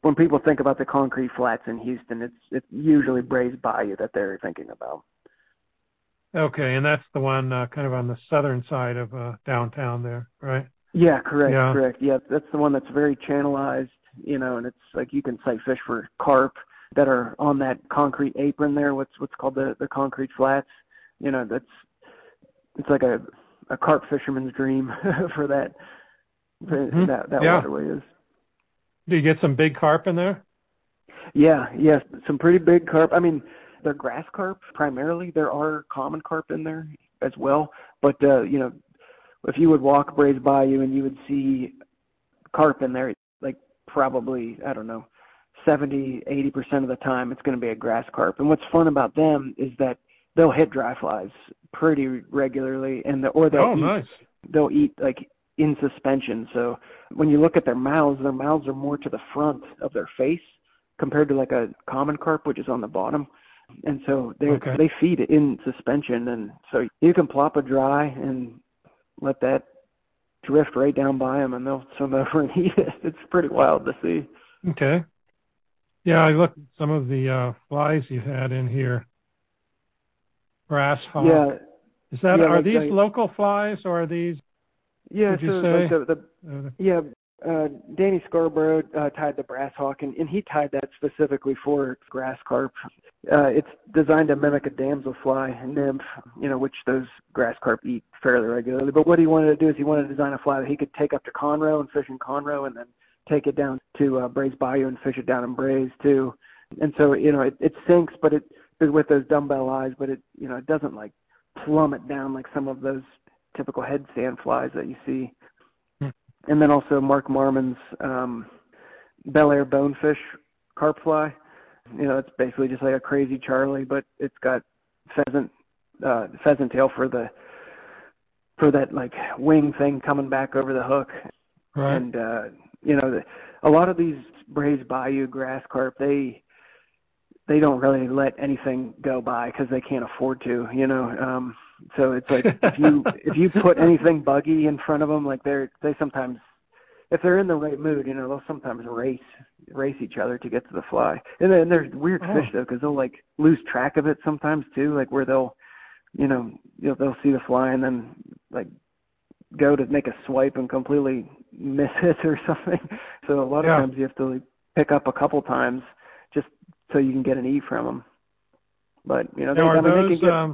when people think about the concrete flats in Houston, it's usually Braes Bayou that they're thinking about. Okay, and that's the one kind of on the southern side of downtown there, right? Yeah, correct. Yeah, that's the one that's very channelized, and it's like you can sight fish for carp that are on that concrete apron there, what's called the concrete flats. It's like a carp fisherman's dream for that. Mm-hmm. That waterway is. Do you get some big carp in there? Yeah, some pretty big carp. They're grass carp primarily. There are common carp in there as well. But if you would walk Braes Bayou and you would see carp in there, like probably 70-80% of the time it's going to be a grass carp. And what's fun about them is that they'll hit dry flies pretty regularly, and they'll eat they'll eat like in suspension. So when you look at their mouths are more to the front of their face compared to like a common carp, which is on the bottom. And so they feed in suspension. And so you can plop a dry and let that drift right down by them, and they'll swim over and eat it. It's pretty wild to see. Okay. Yeah, I looked at some of the flies you had in here. Brass hawk. Yeah. Are these local flies, or are these? Yeah. Danny Scarborough tied the brass hawk, and he tied that specifically for grass carp. It's designed to mimic a damselfly nymph, which those grass carp eat fairly regularly. But what he wanted to do is he wanted to design a fly that he could take up to Conroe and fish in Conroe, and then take it down to Braes Bayou and fish it down in Braes too. And so it sinks, but it with those dumbbell eyes, but it doesn't like plummet down like some of those typical head sand flies that you see. And then also Mark Marmon's Bel Air bonefish carp fly. It's basically just like a crazy Charlie, but it's got pheasant tail for that like wing thing coming back over the hook. Right. And a lot of these Braes Bayou grass carp, they don't really let anything go by because they can't afford to. So it's like if you put anything buggy in front of them, like they sometimes, if they're in the right mood, they'll sometimes race each other to get to the fly. And then there's weird fish though, because they'll like lose track of it sometimes too, like where they'll, they'll see the fly and then like go to make a swipe and completely miss it or something. So a lot of times you have to like pick up a couple times just so you can get an eat from them. But they can get.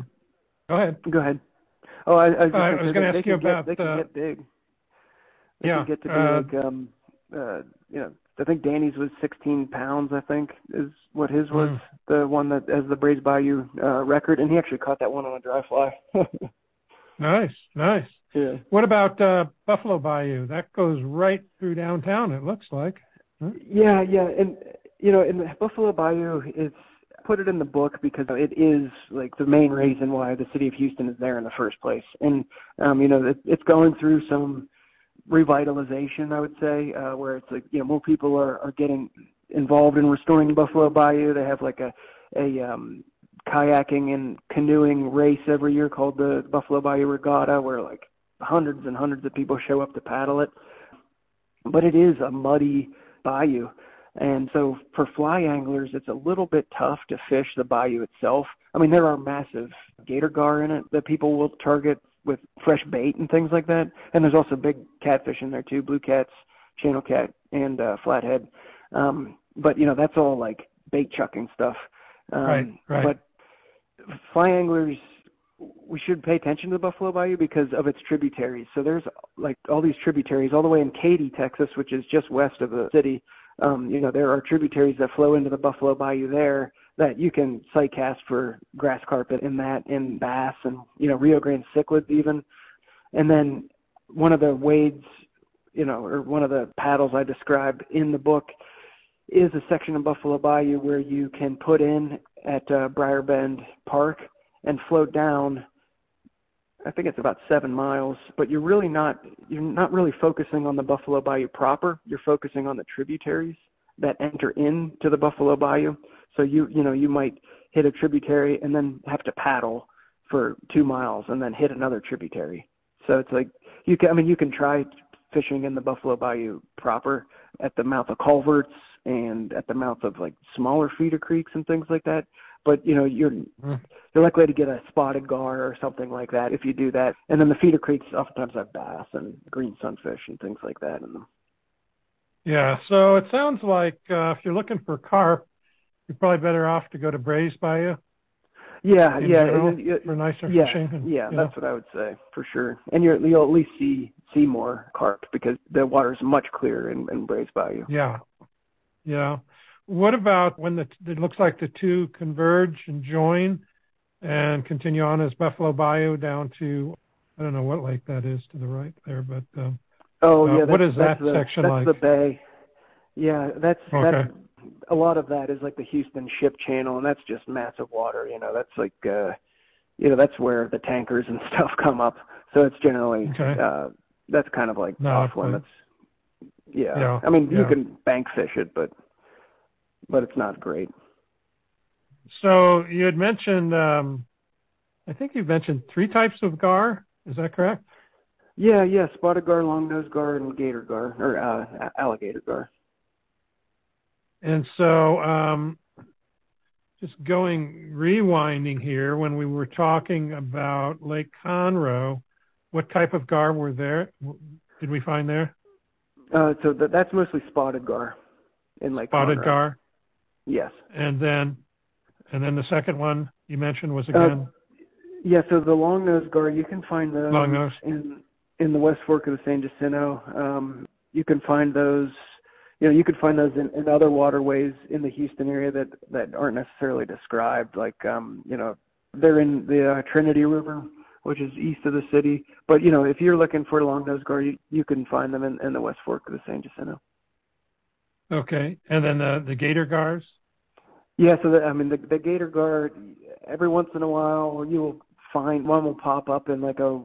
Go ahead. Oh, I was going to ask you about. They can get big. They can get to be like, I think Danny's was 16 pounds. I think is what his was. The one that has the Braes Bayou record, and he actually caught that one on a dry fly. Nice. Yeah. What about Buffalo Bayou? That goes right through downtown. It looks like. Huh? Yeah, and in Buffalo Bayou, it's. Put it in the book because it is like the main reason why the city of Houston is there in the first place. And, it's going through some revitalization, I would say, where it's like, more people are getting involved in restoring Buffalo Bayou. They have like a kayaking and canoeing race every year called the Buffalo Bayou Regatta, where like hundreds and hundreds of people show up to paddle it. But it is a muddy bayou. And so for fly anglers, it's a little bit tough to fish the bayou itself. I mean, there are massive gator gar in it that people will target with fresh bait and things like that. And there's also big catfish in there too, blue cats, channel cat, and flathead. But that's all like bait chucking stuff. Right. But fly anglers, we should pay attention to the Buffalo Bayou because of its tributaries. So there's like all these tributaries all the way in Katy, Texas, which is just west of the city. There are tributaries that flow into the Buffalo Bayou there that you can sight cast for grass carp in that, in bass, and, Rio Grande Cichlids even. And then one of the wades, or one of the paddles I described in the book is a section of Buffalo Bayou where you can put in at Briar Bend Park and float down. I think it's about 7 miles, but you're not really focusing on the Buffalo Bayou proper. You're focusing on the tributaries that enter into the Buffalo Bayou. So you might hit a tributary and then have to paddle for 2 miles and then hit another tributary. So it's like you can try fishing in the Buffalo Bayou proper at the mouth of culverts and at the mouth of like smaller feeder creeks and things like that. But, you're likely to get a spotted gar or something like that if you do that. And then the feeder creeks oftentimes have bass and green sunfish and things like that in them. Yeah, so it sounds like if you're looking for carp, you're probably better off to go to Braes Bayou. Yeah, for nicer fishing. That's what I would say, for sure. And you'll at least see more carp because the water's much clearer in Braes Bayou. Yeah. What about when it looks like the two converge and join and continue on as Buffalo Bayou down to, I don't know what lake that is to the right there, but what is that section like? That's the bay. Yeah, that's a lot of that is like the Houston Ship Channel, and that's just massive water. That's where the tankers and stuff come up So it's generally that's kind of like off limits. Yeah. I mean, you can bank fish it, but it's not great. So you had mentioned, I think you've mentioned three types of gar. Is that correct? Yeah, spotted gar, long-nosed gar, and gator gar, or alligator gar. And so just rewinding here, when we were talking about Lake Conroe, what type of gar did we find there? So that's mostly spotted gar in Lake Conroe. Spotted gar? Yes. And then the second one you mentioned was again? So the long-nosed gar, you can find those in the West Fork of the San Jacinto. You can find those. You could find those in other waterways in the Houston area that aren't necessarily described. Like, they're in the Trinity River, which is east of the city. But, if you're looking for long-nosed gar, you can find them in the West Fork of the San Jacinto. Okay. And then the gator gars? Yeah, so the gator gar, every once in a while you will find one will pop up in like a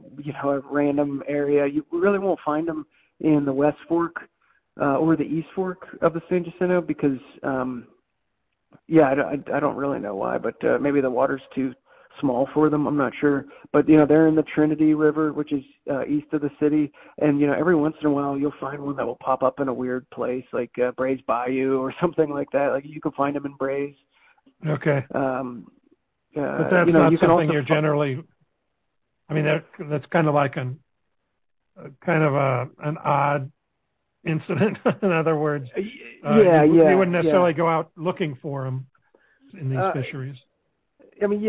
random area. You really won't find them in the West Fork. Or the East Fork of the San Jacinto, because, I don't really know why, but maybe the water's too small for them. I'm not sure. But, they're in the Trinity River, which is east of the city. And, every once in a while you'll find one that will pop up in a weird place, like Braes Bayou or something like that. Like, you can find them in Braes. Okay. But that's not you something you're generally – that's kind of like an odd – incident, in other words. You wouldn't necessarily go out looking for them in these fisheries. Right.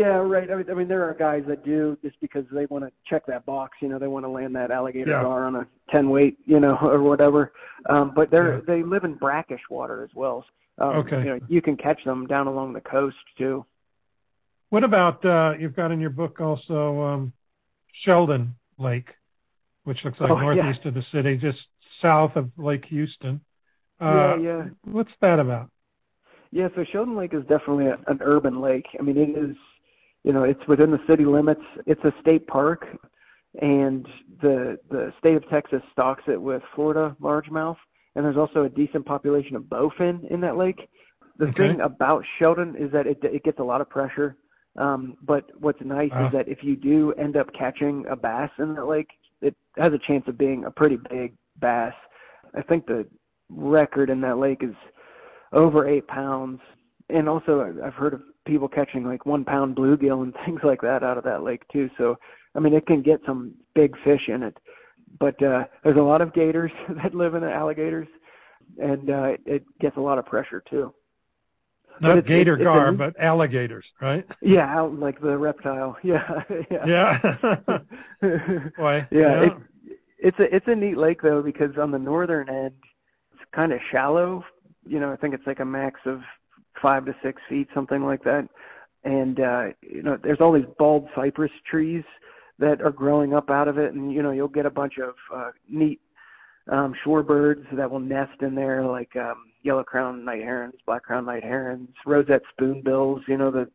There are guys that do just because they want to check that box. They want to land that alligator gar on a 10-weight, or whatever. But they live in brackish water as well. You can catch them down along the coast too. What about you've got in your book also Sheldon Lake, which looks like northeast of the city, just south of Lake Houston. What's that about? Yeah, so Sheldon Lake is definitely an urban lake. It is, it's within the city limits. It's a state park, and the state of Texas stocks it with Florida largemouth, and there's also a decent population of bowfin in that lake. The thing about Sheldon is that it gets a lot of pressure, but what's nice is that if you do end up catching a bass in that lake, it has a chance of being a pretty big bass. I think the record in that lake is over 8 pounds, and also I've heard of people catching like 1 pound bluegill and things like that out of that lake too. So it can get some big fish in it, but there's a lot of gators that live in it, alligators, and it gets a lot of pressure too. Not gator gar, but alligators, right? Yeah, like the reptile. Boy. Yeah. It's a neat lake, though, because on the northern end, it's kind of shallow. I think it's like a max of 5 to 6 feet, something like that. And, there's all these bald cypress trees that are growing up out of it. And, you'll get a bunch of neat shorebirds that will nest in there, like yellow-crowned night herons, black-crowned night herons, rosette spoonbills. They're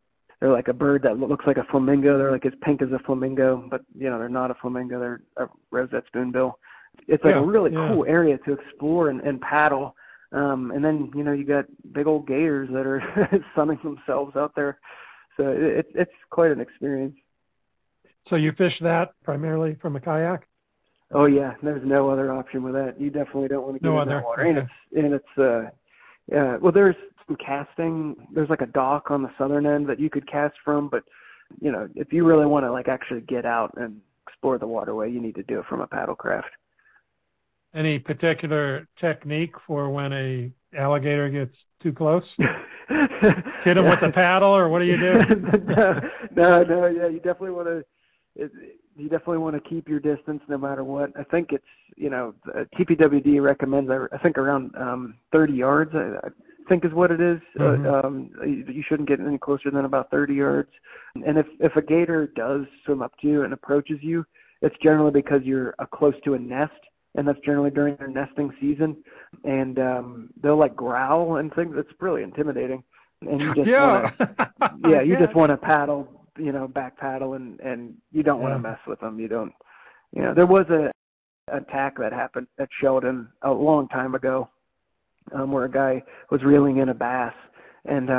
like a bird that looks like a flamingo. They're like as pink as a flamingo, but, they're not a flamingo. They're a rosette spoonbill. It's like a really cool area to explore and paddle. And then, you got big old gators that are sunning themselves out there. So it's quite an experience. So you fish that primarily from a kayak? Oh, yeah. There's no other option with that. You definitely don't want to get in that water. And there's some casting. There's like a dock on the southern end that you could cast from, but if you really want to like actually get out and explore the waterway, you need to do it from a paddle craft. Any particular technique for when a alligator gets too close? Hit him with a paddle, or what do you do? No. Yeah, you definitely want to keep your distance no matter what. I think it's, TPWD recommends, I think, around 30 yards, I think is what it is. Mm-hmm. You shouldn't get any closer than about 30 yards. And if a gator does swim up to you and approaches you, it's generally because you're close to a nest, and that's generally during their nesting season. And they'll, like, growl and things. It's really intimidating. And you just want to paddle. Back paddle, and you don't want to mess with them. You don't. You know, there was an attack that happened at Sheldon a long time ago, where a guy was reeling in a bass, and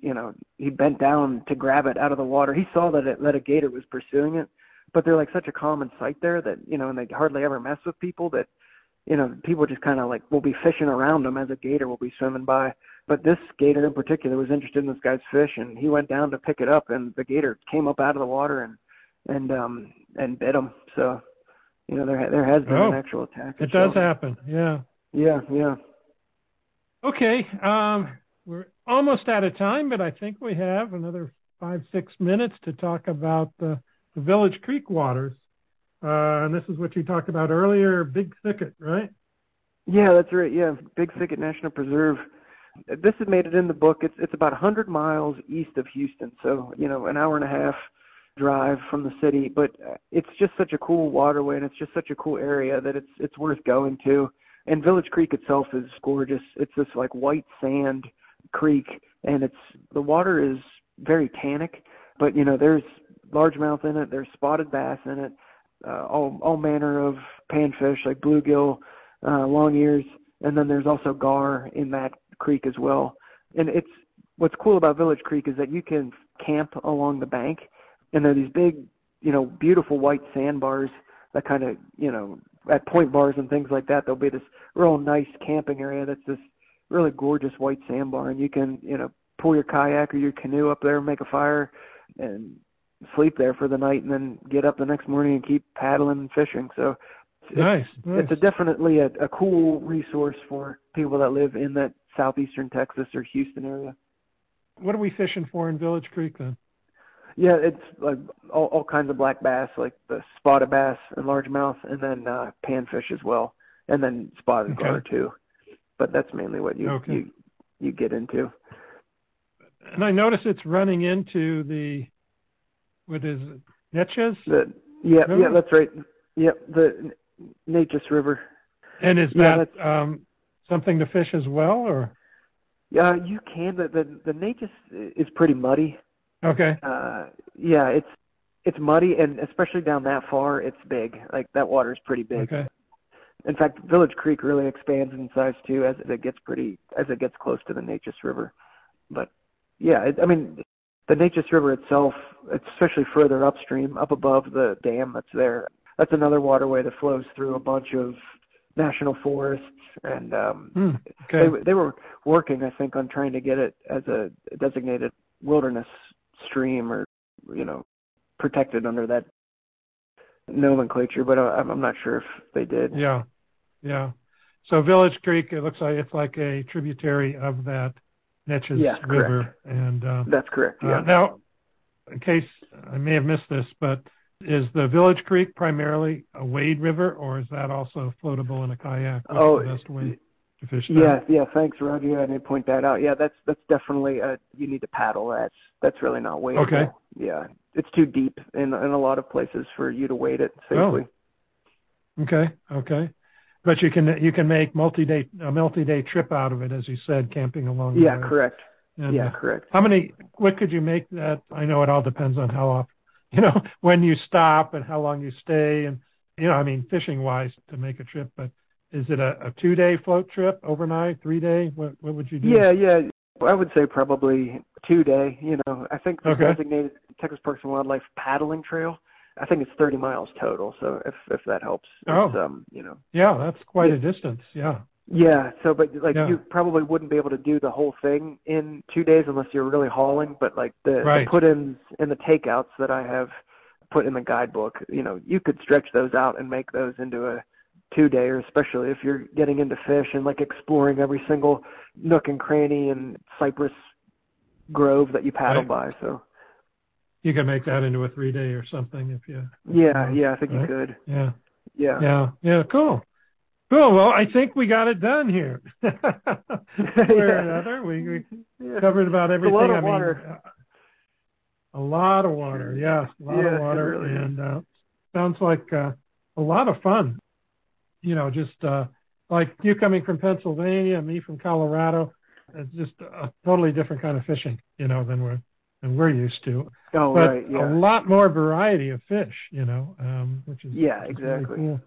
you know, he bent down to grab it out of the water. He saw that a gator was pursuing it, but they're like such a common sight there that, you know, and they hardly ever mess with people, that, you know, people just kind of like will be fishing around them as a gator will be swimming by. But this gator in particular was interested in this guy's fish, and he went down to pick it up, and the gator came up out of the water and bit him. So, you know, there has been an actual attack. It does happen, yeah. Yeah, yeah. Okay, we're almost out of time, but I think we have another 5-6 minutes to talk about the Village Creek waters. And this is what you talked about earlier, Big Thicket, right? Yeah, that's right, yeah, Big Thicket National Preserve. This has made it in the book. It's about 100 miles east of Houston, so, you know, an hour and a half drive from the city, but it's just such a cool waterway, and it's just such a cool area that it's worth going to. And Village Creek itself is gorgeous. It's this like white sand creek, and the water is very tannic, but, you know, there's largemouth in it, there's spotted bass in it, all manner of panfish like bluegill, long ears, and then there's also gar in that creek as well. And what's cool about Village Creek is that you can camp along the bank, and there are these big, you know, beautiful white sandbars that kind of, you know, at point bars and things like that, there'll be this real nice camping area that's this really gorgeous white sandbar, and you can, you know, pull your kayak or your canoe up there, make a fire, and sleep there for the night, and then get up the next morning and keep paddling and fishing. So nice. It's definitely a cool resource for people that live in that southeastern Texas or Houston area. What are we fishing for in Village Creek then? Yeah, it's like all kinds of black bass, like the spotted bass and largemouth, and then panfish as well, and then spotted gar too. But that's mainly what you get into. And I notice it's running into the, what is it, Neches? Yeah, that's right. Yep, the Neches River. And is that something to fish as well, or? Yeah, you can. The Neches is pretty muddy. Okay. Yeah, it's muddy, and especially down that far, it's big. Like, that water's pretty big. Okay. In fact, Village Creek really expands in size too as it gets close to the Neches River. But yeah, the Neches River itself, especially further upstream, up above the dam that's there, that's another waterway that flows through a bunch of national forests, and they were working, I think, on trying to get it as a designated wilderness stream, or, you know, protected under that nomenclature, but I'm not sure if they did. Yeah. So Village Creek, it looks like it's like a tributary of that Neches River. And that's correct. Yeah. Now, in case I may have missed this, but is the Village Creek primarily a wade river, or is that also floatable in a kayak? What's the best way to fish that? Yeah. Thanks, Roger. I didn't point that out. Yeah, that's definitely you need to paddle. That's really not wadeable. Okay. Yeah, it's too deep in a lot of places for you to wade it safely. Oh. Okay. But you can make multi-day trip out of it, as you said, camping along the way. Yeah, correct. And, correct. What could you make that? I know it all depends on how often, you know, when you stop and how long you stay, and, you know, I mean, fishing-wise to make a trip, but is it a 2-day float trip, overnight, 3-day? What would you do? Yeah. I would say probably 2-day, you know. I think the designated Texas Parks and Wildlife paddling trail, I think it's 30 miles total, so if that helps. Yeah, that's quite a distance, yeah. Yeah, so, but, you probably wouldn't be able to do the whole thing in 2 days unless you're really hauling, but, like, the put-ins and the takeouts that I have put in the guidebook, you know, you could stretch those out and make those into a 2-day, or especially if you're getting into fish and, like, exploring every single nook and cranny and cypress grove that you paddle by, so. You can make that into a 3-day or something if you... I think you could. Yeah, cool. Well, I think we got it done here. One way or another, we covered about everything. It's a lot of water. A lot of water, yes. A lot of water, really. And sounds like a lot of fun. You know, just like you coming from Pennsylvania, me from Colorado, it's just a totally different kind of fishing, you know, than we're than we're used to. Oh, but right, yeah. A lot more variety of fish, you know, which is exactly. Really cool.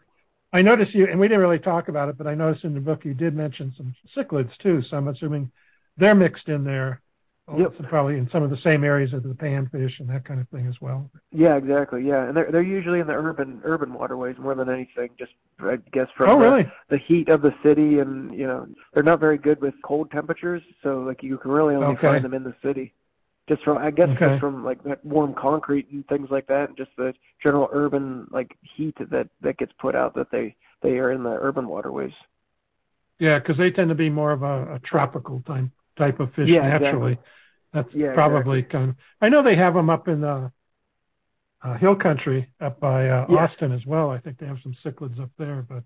I noticed you, and we didn't really talk about it, but I noticed in the book you did mention some cichlids too, so I'm assuming they're mixed in there. Yep. So probably in some of the same areas of the panfish and that kind of thing as well. Yeah, exactly. Yeah, and they're usually in the urban waterways more than anything. Just I guess from the heat of the city, and you know they're not very good with cold temperatures, so like you can really only find them in the city. Just from just from like that warm concrete and things like that, and just the general urban like heat that gets put out, that they are in the urban waterways. Yeah, because they tend to be more of a tropical type of fish naturally. Exactly. That's probably kind of. I know they have them up in the hill country up by Austin as well. I think they have some cichlids up there. But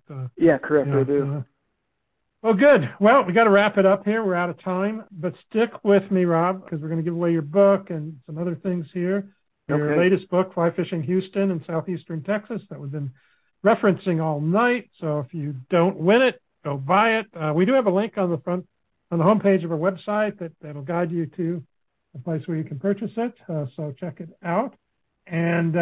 correct, you know, they do. Well, good. Well, we got to wrap it up here. We're out of time. But stick with me, Rob, because we're going to give away your book and some other things here. Your latest book, Fly Fishing Houston and Southeastern Texas, that we've been referencing all night. So if you don't win it, go buy it. We do have a link on the front on the homepage of our website that'll guide you to a place where you can purchase it. So check it out. And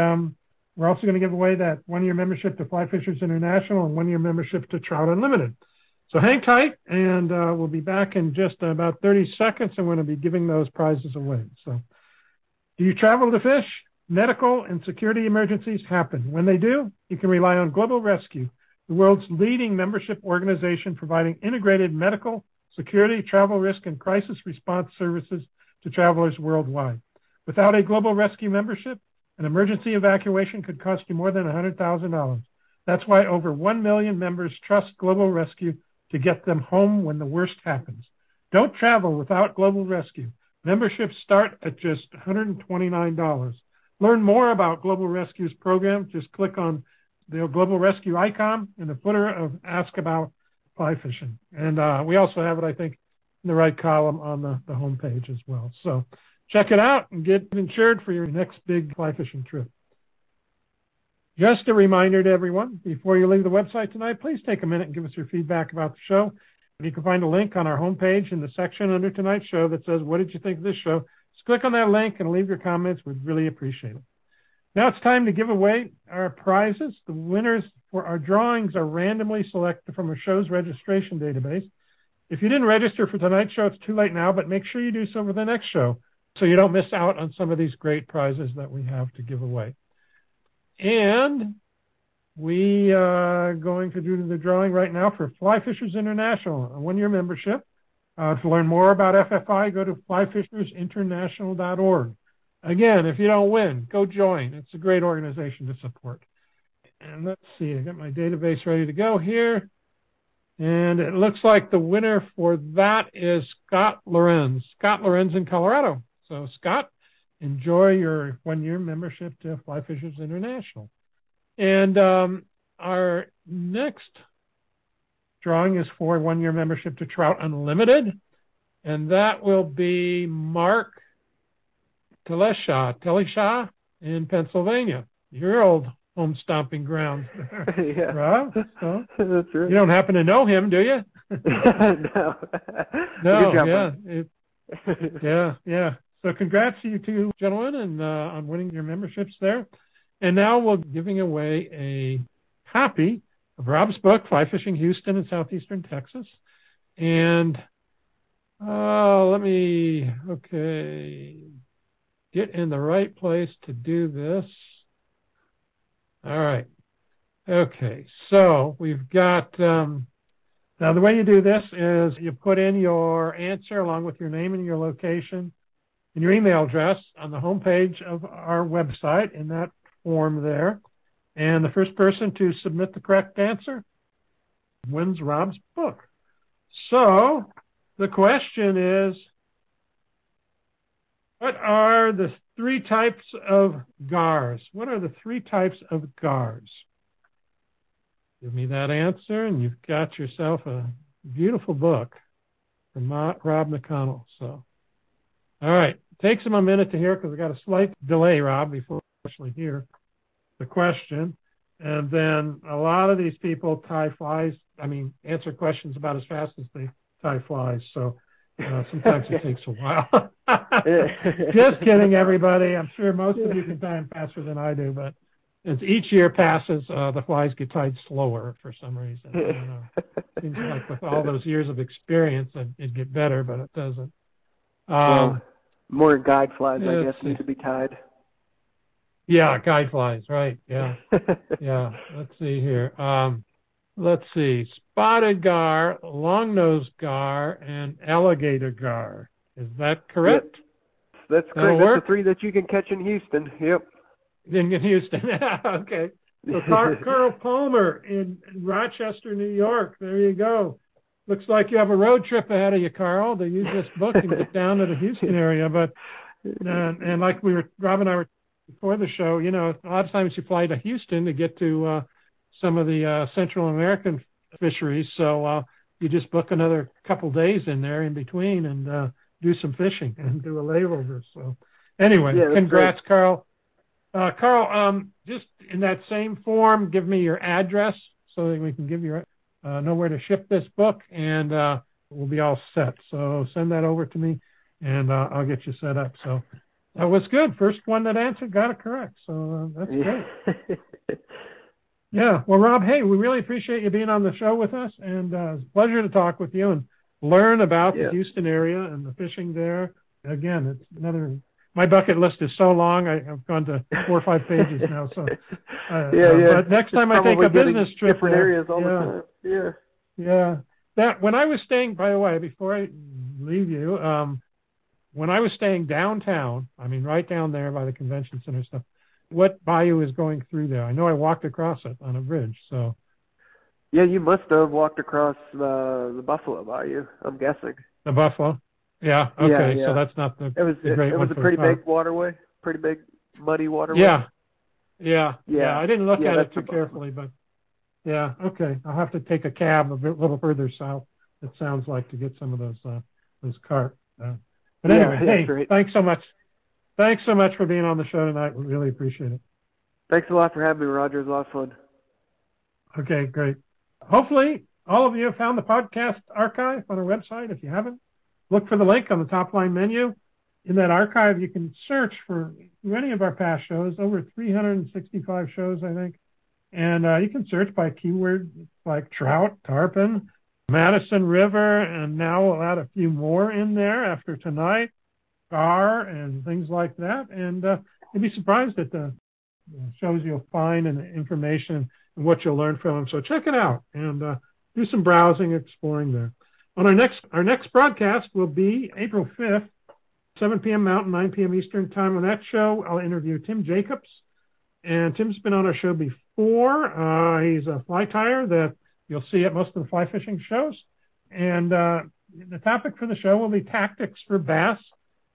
we're also going to give away that one-year membership to Fly Fishers International and one-year membership to Trout Unlimited. So hang tight, and we'll be back in just about 30 seconds, and we're going to be giving those prizes away. So do you travel to fish? Medical and security emergencies happen. When they do, you can rely on Global Rescue, the world's leading membership organization providing integrated medical, security, travel risk, and crisis response services to travelers worldwide. Without a Global Rescue membership, an emergency evacuation could cost you more than $100,000. That's why over 1 million members trust Global Rescue to get them home when the worst happens. Don't travel without Global Rescue. Memberships start at just $129. Learn more about Global Rescue's program. Just click on the Global Rescue icon in the footer of Ask About Fly Fishing. And we also have it, I think, in the right column on the homepage as well. So check it out and get insured for your next big fly fishing trip. Just a reminder to everyone, before you leave the website tonight, please take a minute and give us your feedback about the show. You can find a link on our homepage in the section under tonight's show that says, "What did you think of this show?" Just click on that link and leave your comments. We'd really appreciate it. Now it's time to give away our prizes. The winners for our drawings are randomly selected from our show's registration database. If you didn't register for tonight's show, it's too late now, but make sure you do so for the next show so you don't miss out on some of these great prizes that we have to give away. And we are going to do the drawing right now for Fly Fishers International, a one-year membership. To learn more about FFI, go to flyfishersinternational.org. Again, if you don't win, go join. It's a great organization to support. And let's see, I got my database ready to go here. And it looks like the winner for that is Scott Lorenz. Scott Lorenz in Colorado. So, Scott, enjoy your one-year membership to Fly Fishers International. And our next drawing is for a one-year membership to Trout Unlimited. And that will be Mark Telesha in Pennsylvania, your old home stomping ground. Yeah. Rob? So, that's right. You don't happen to know him, do you? No. No, yeah. So congrats to you two gentlemen and on winning your memberships there. And now we're giving away a copy of Rob's book, Fly Fishing Houston and Southeastern Texas. And get in the right place to do this. All right. Okay, so we've got, now the way you do this is you put in your answer along with your name and your location and your email address on the homepage of our website in that form there. And the first person to submit the correct answer wins Rob's book. So the question is, what are the three types of gars? What are the three types of gars? Give me that answer, and you've got yourself a beautiful book from Rob McConnell. So, all right. Takes him a minute to hear because we got a slight delay, Rob, before we actually hear the question. And then a lot of these people answer questions about as fast as they tie flies. So Sometimes it takes a while. Just kidding, everybody. I'm sure most of you can time faster than I do, but as each year passes, the flies get tied slower for some reason. I don't know. It seems like with all those years of experience, it'd get better, but it doesn't. Well, more guide flies, I guess, need to be tied. Yeah, guide flies, right, yeah. Yeah, let's see here. Let's see, spotted gar, long-nosed gar, and alligator gar. Is that correct? Yep. That's correct. That's the three that you can catch in Houston, yep. In Houston, okay. So Carl Palmer in Rochester, New York. There you go. Looks like you have a road trip ahead of you, Carl, to use this book and get down to the Houston area. But and like Rob and I were before the show, you know, a lot of times you fly to Houston to get to some of the Central American fisheries. So you just book another couple days in there in between and do some fishing and do a layover. So anyway, yeah, congrats, great. Carl. Carl, just in that same form, give me your address so that we can give you know where to ship this book, and we'll be all set. So send that over to me, and I'll get you set up. So that was good. First one that answered got it correct. So that's great. Yeah. Well, Rob, hey, we really appreciate you being on the show with us, and it's a pleasure to talk with you and learn about the Houston area and the fishing there. Again, it's another... My bucket list is so long, I've gone to 4 or 5 pages now. So, But next time I take a business trip, different areas all the time. Yeah. That when I was staying, by the way, before I leave you, when I was staying downtown, I mean right down there by the convention center stuff, what bayou is going through there? I know I walked across it on a bridge. So. Yeah, you must have walked across the Buffalo Bayou. I'm guessing. The Buffalo. Yeah, okay, so that's not the great one. It was a pretty big waterway, pretty big muddy waterway. Yeah. I didn't look at it too carefully, but okay. I'll have to take a cab a little further south, it sounds like, to get some of those carp. But anyway, hey, thanks so much. Thanks so much for being on the show tonight. We really appreciate it. Thanks a lot for having me, Roger. It was a lot of fun. Okay, great. Hopefully, all of you have found the podcast archive on our website. If you haven't, look for the link on the top-line menu. In that archive, you can search for any of our past shows, over 365 shows, I think. And you can search by keyword like trout, tarpon, Madison River, and now we'll add a few more in there after tonight, gar, and things like that. And you'll be surprised at the shows you'll find and the information and what you'll learn from them. So check it out and do some browsing, exploring there. On our next broadcast will be April 5th, 7 p.m. Mountain, 9 p.m. Eastern time. On that show, I'll interview Tim Jacobs. And Tim's been on our show before. He's a fly tyer that you'll see at most of the fly fishing shows. And the topic for the show will be tactics for bass,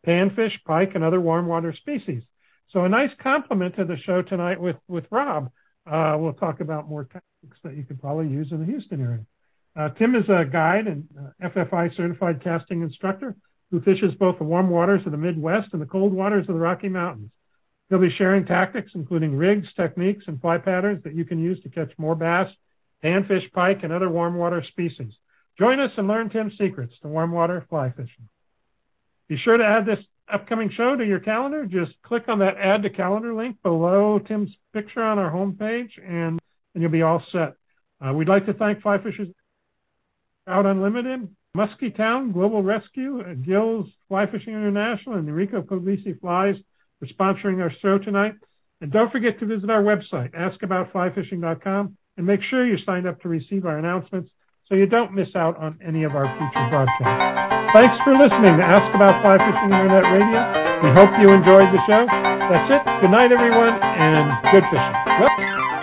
panfish, pike, and other warm water species. So a nice complement to the show tonight with Rob. We'll talk about more tactics that you could probably use in the Houston area. Tim is a guide and FFI certified casting instructor who fishes both the warm waters of the Midwest and the cold waters of the Rocky Mountains. He'll be sharing tactics, including rigs, techniques, and fly patterns that you can use to catch more bass, panfish, pike, and other warm water species. Join us and learn Tim's secrets to warm water fly fishing. Be sure to add this upcoming show to your calendar. Just click on that Add to Calendar link below Tim's picture on our homepage, and you'll be all set. We'd like to thank Fly Fishers Trout Unlimited, Musky Town, Global Rescue, Gill's Fly Fishing International, and Enrico Puglisi Flies for sponsoring our show tonight. And don't forget to visit our website, askaboutflyfishing.com, and make sure you sign up to receive our announcements so you don't miss out on any of our future broadcasts. Thanks for listening to Ask About Fly Fishing Internet Radio. We hope you enjoyed the show. That's it. Good night, everyone, and good fishing.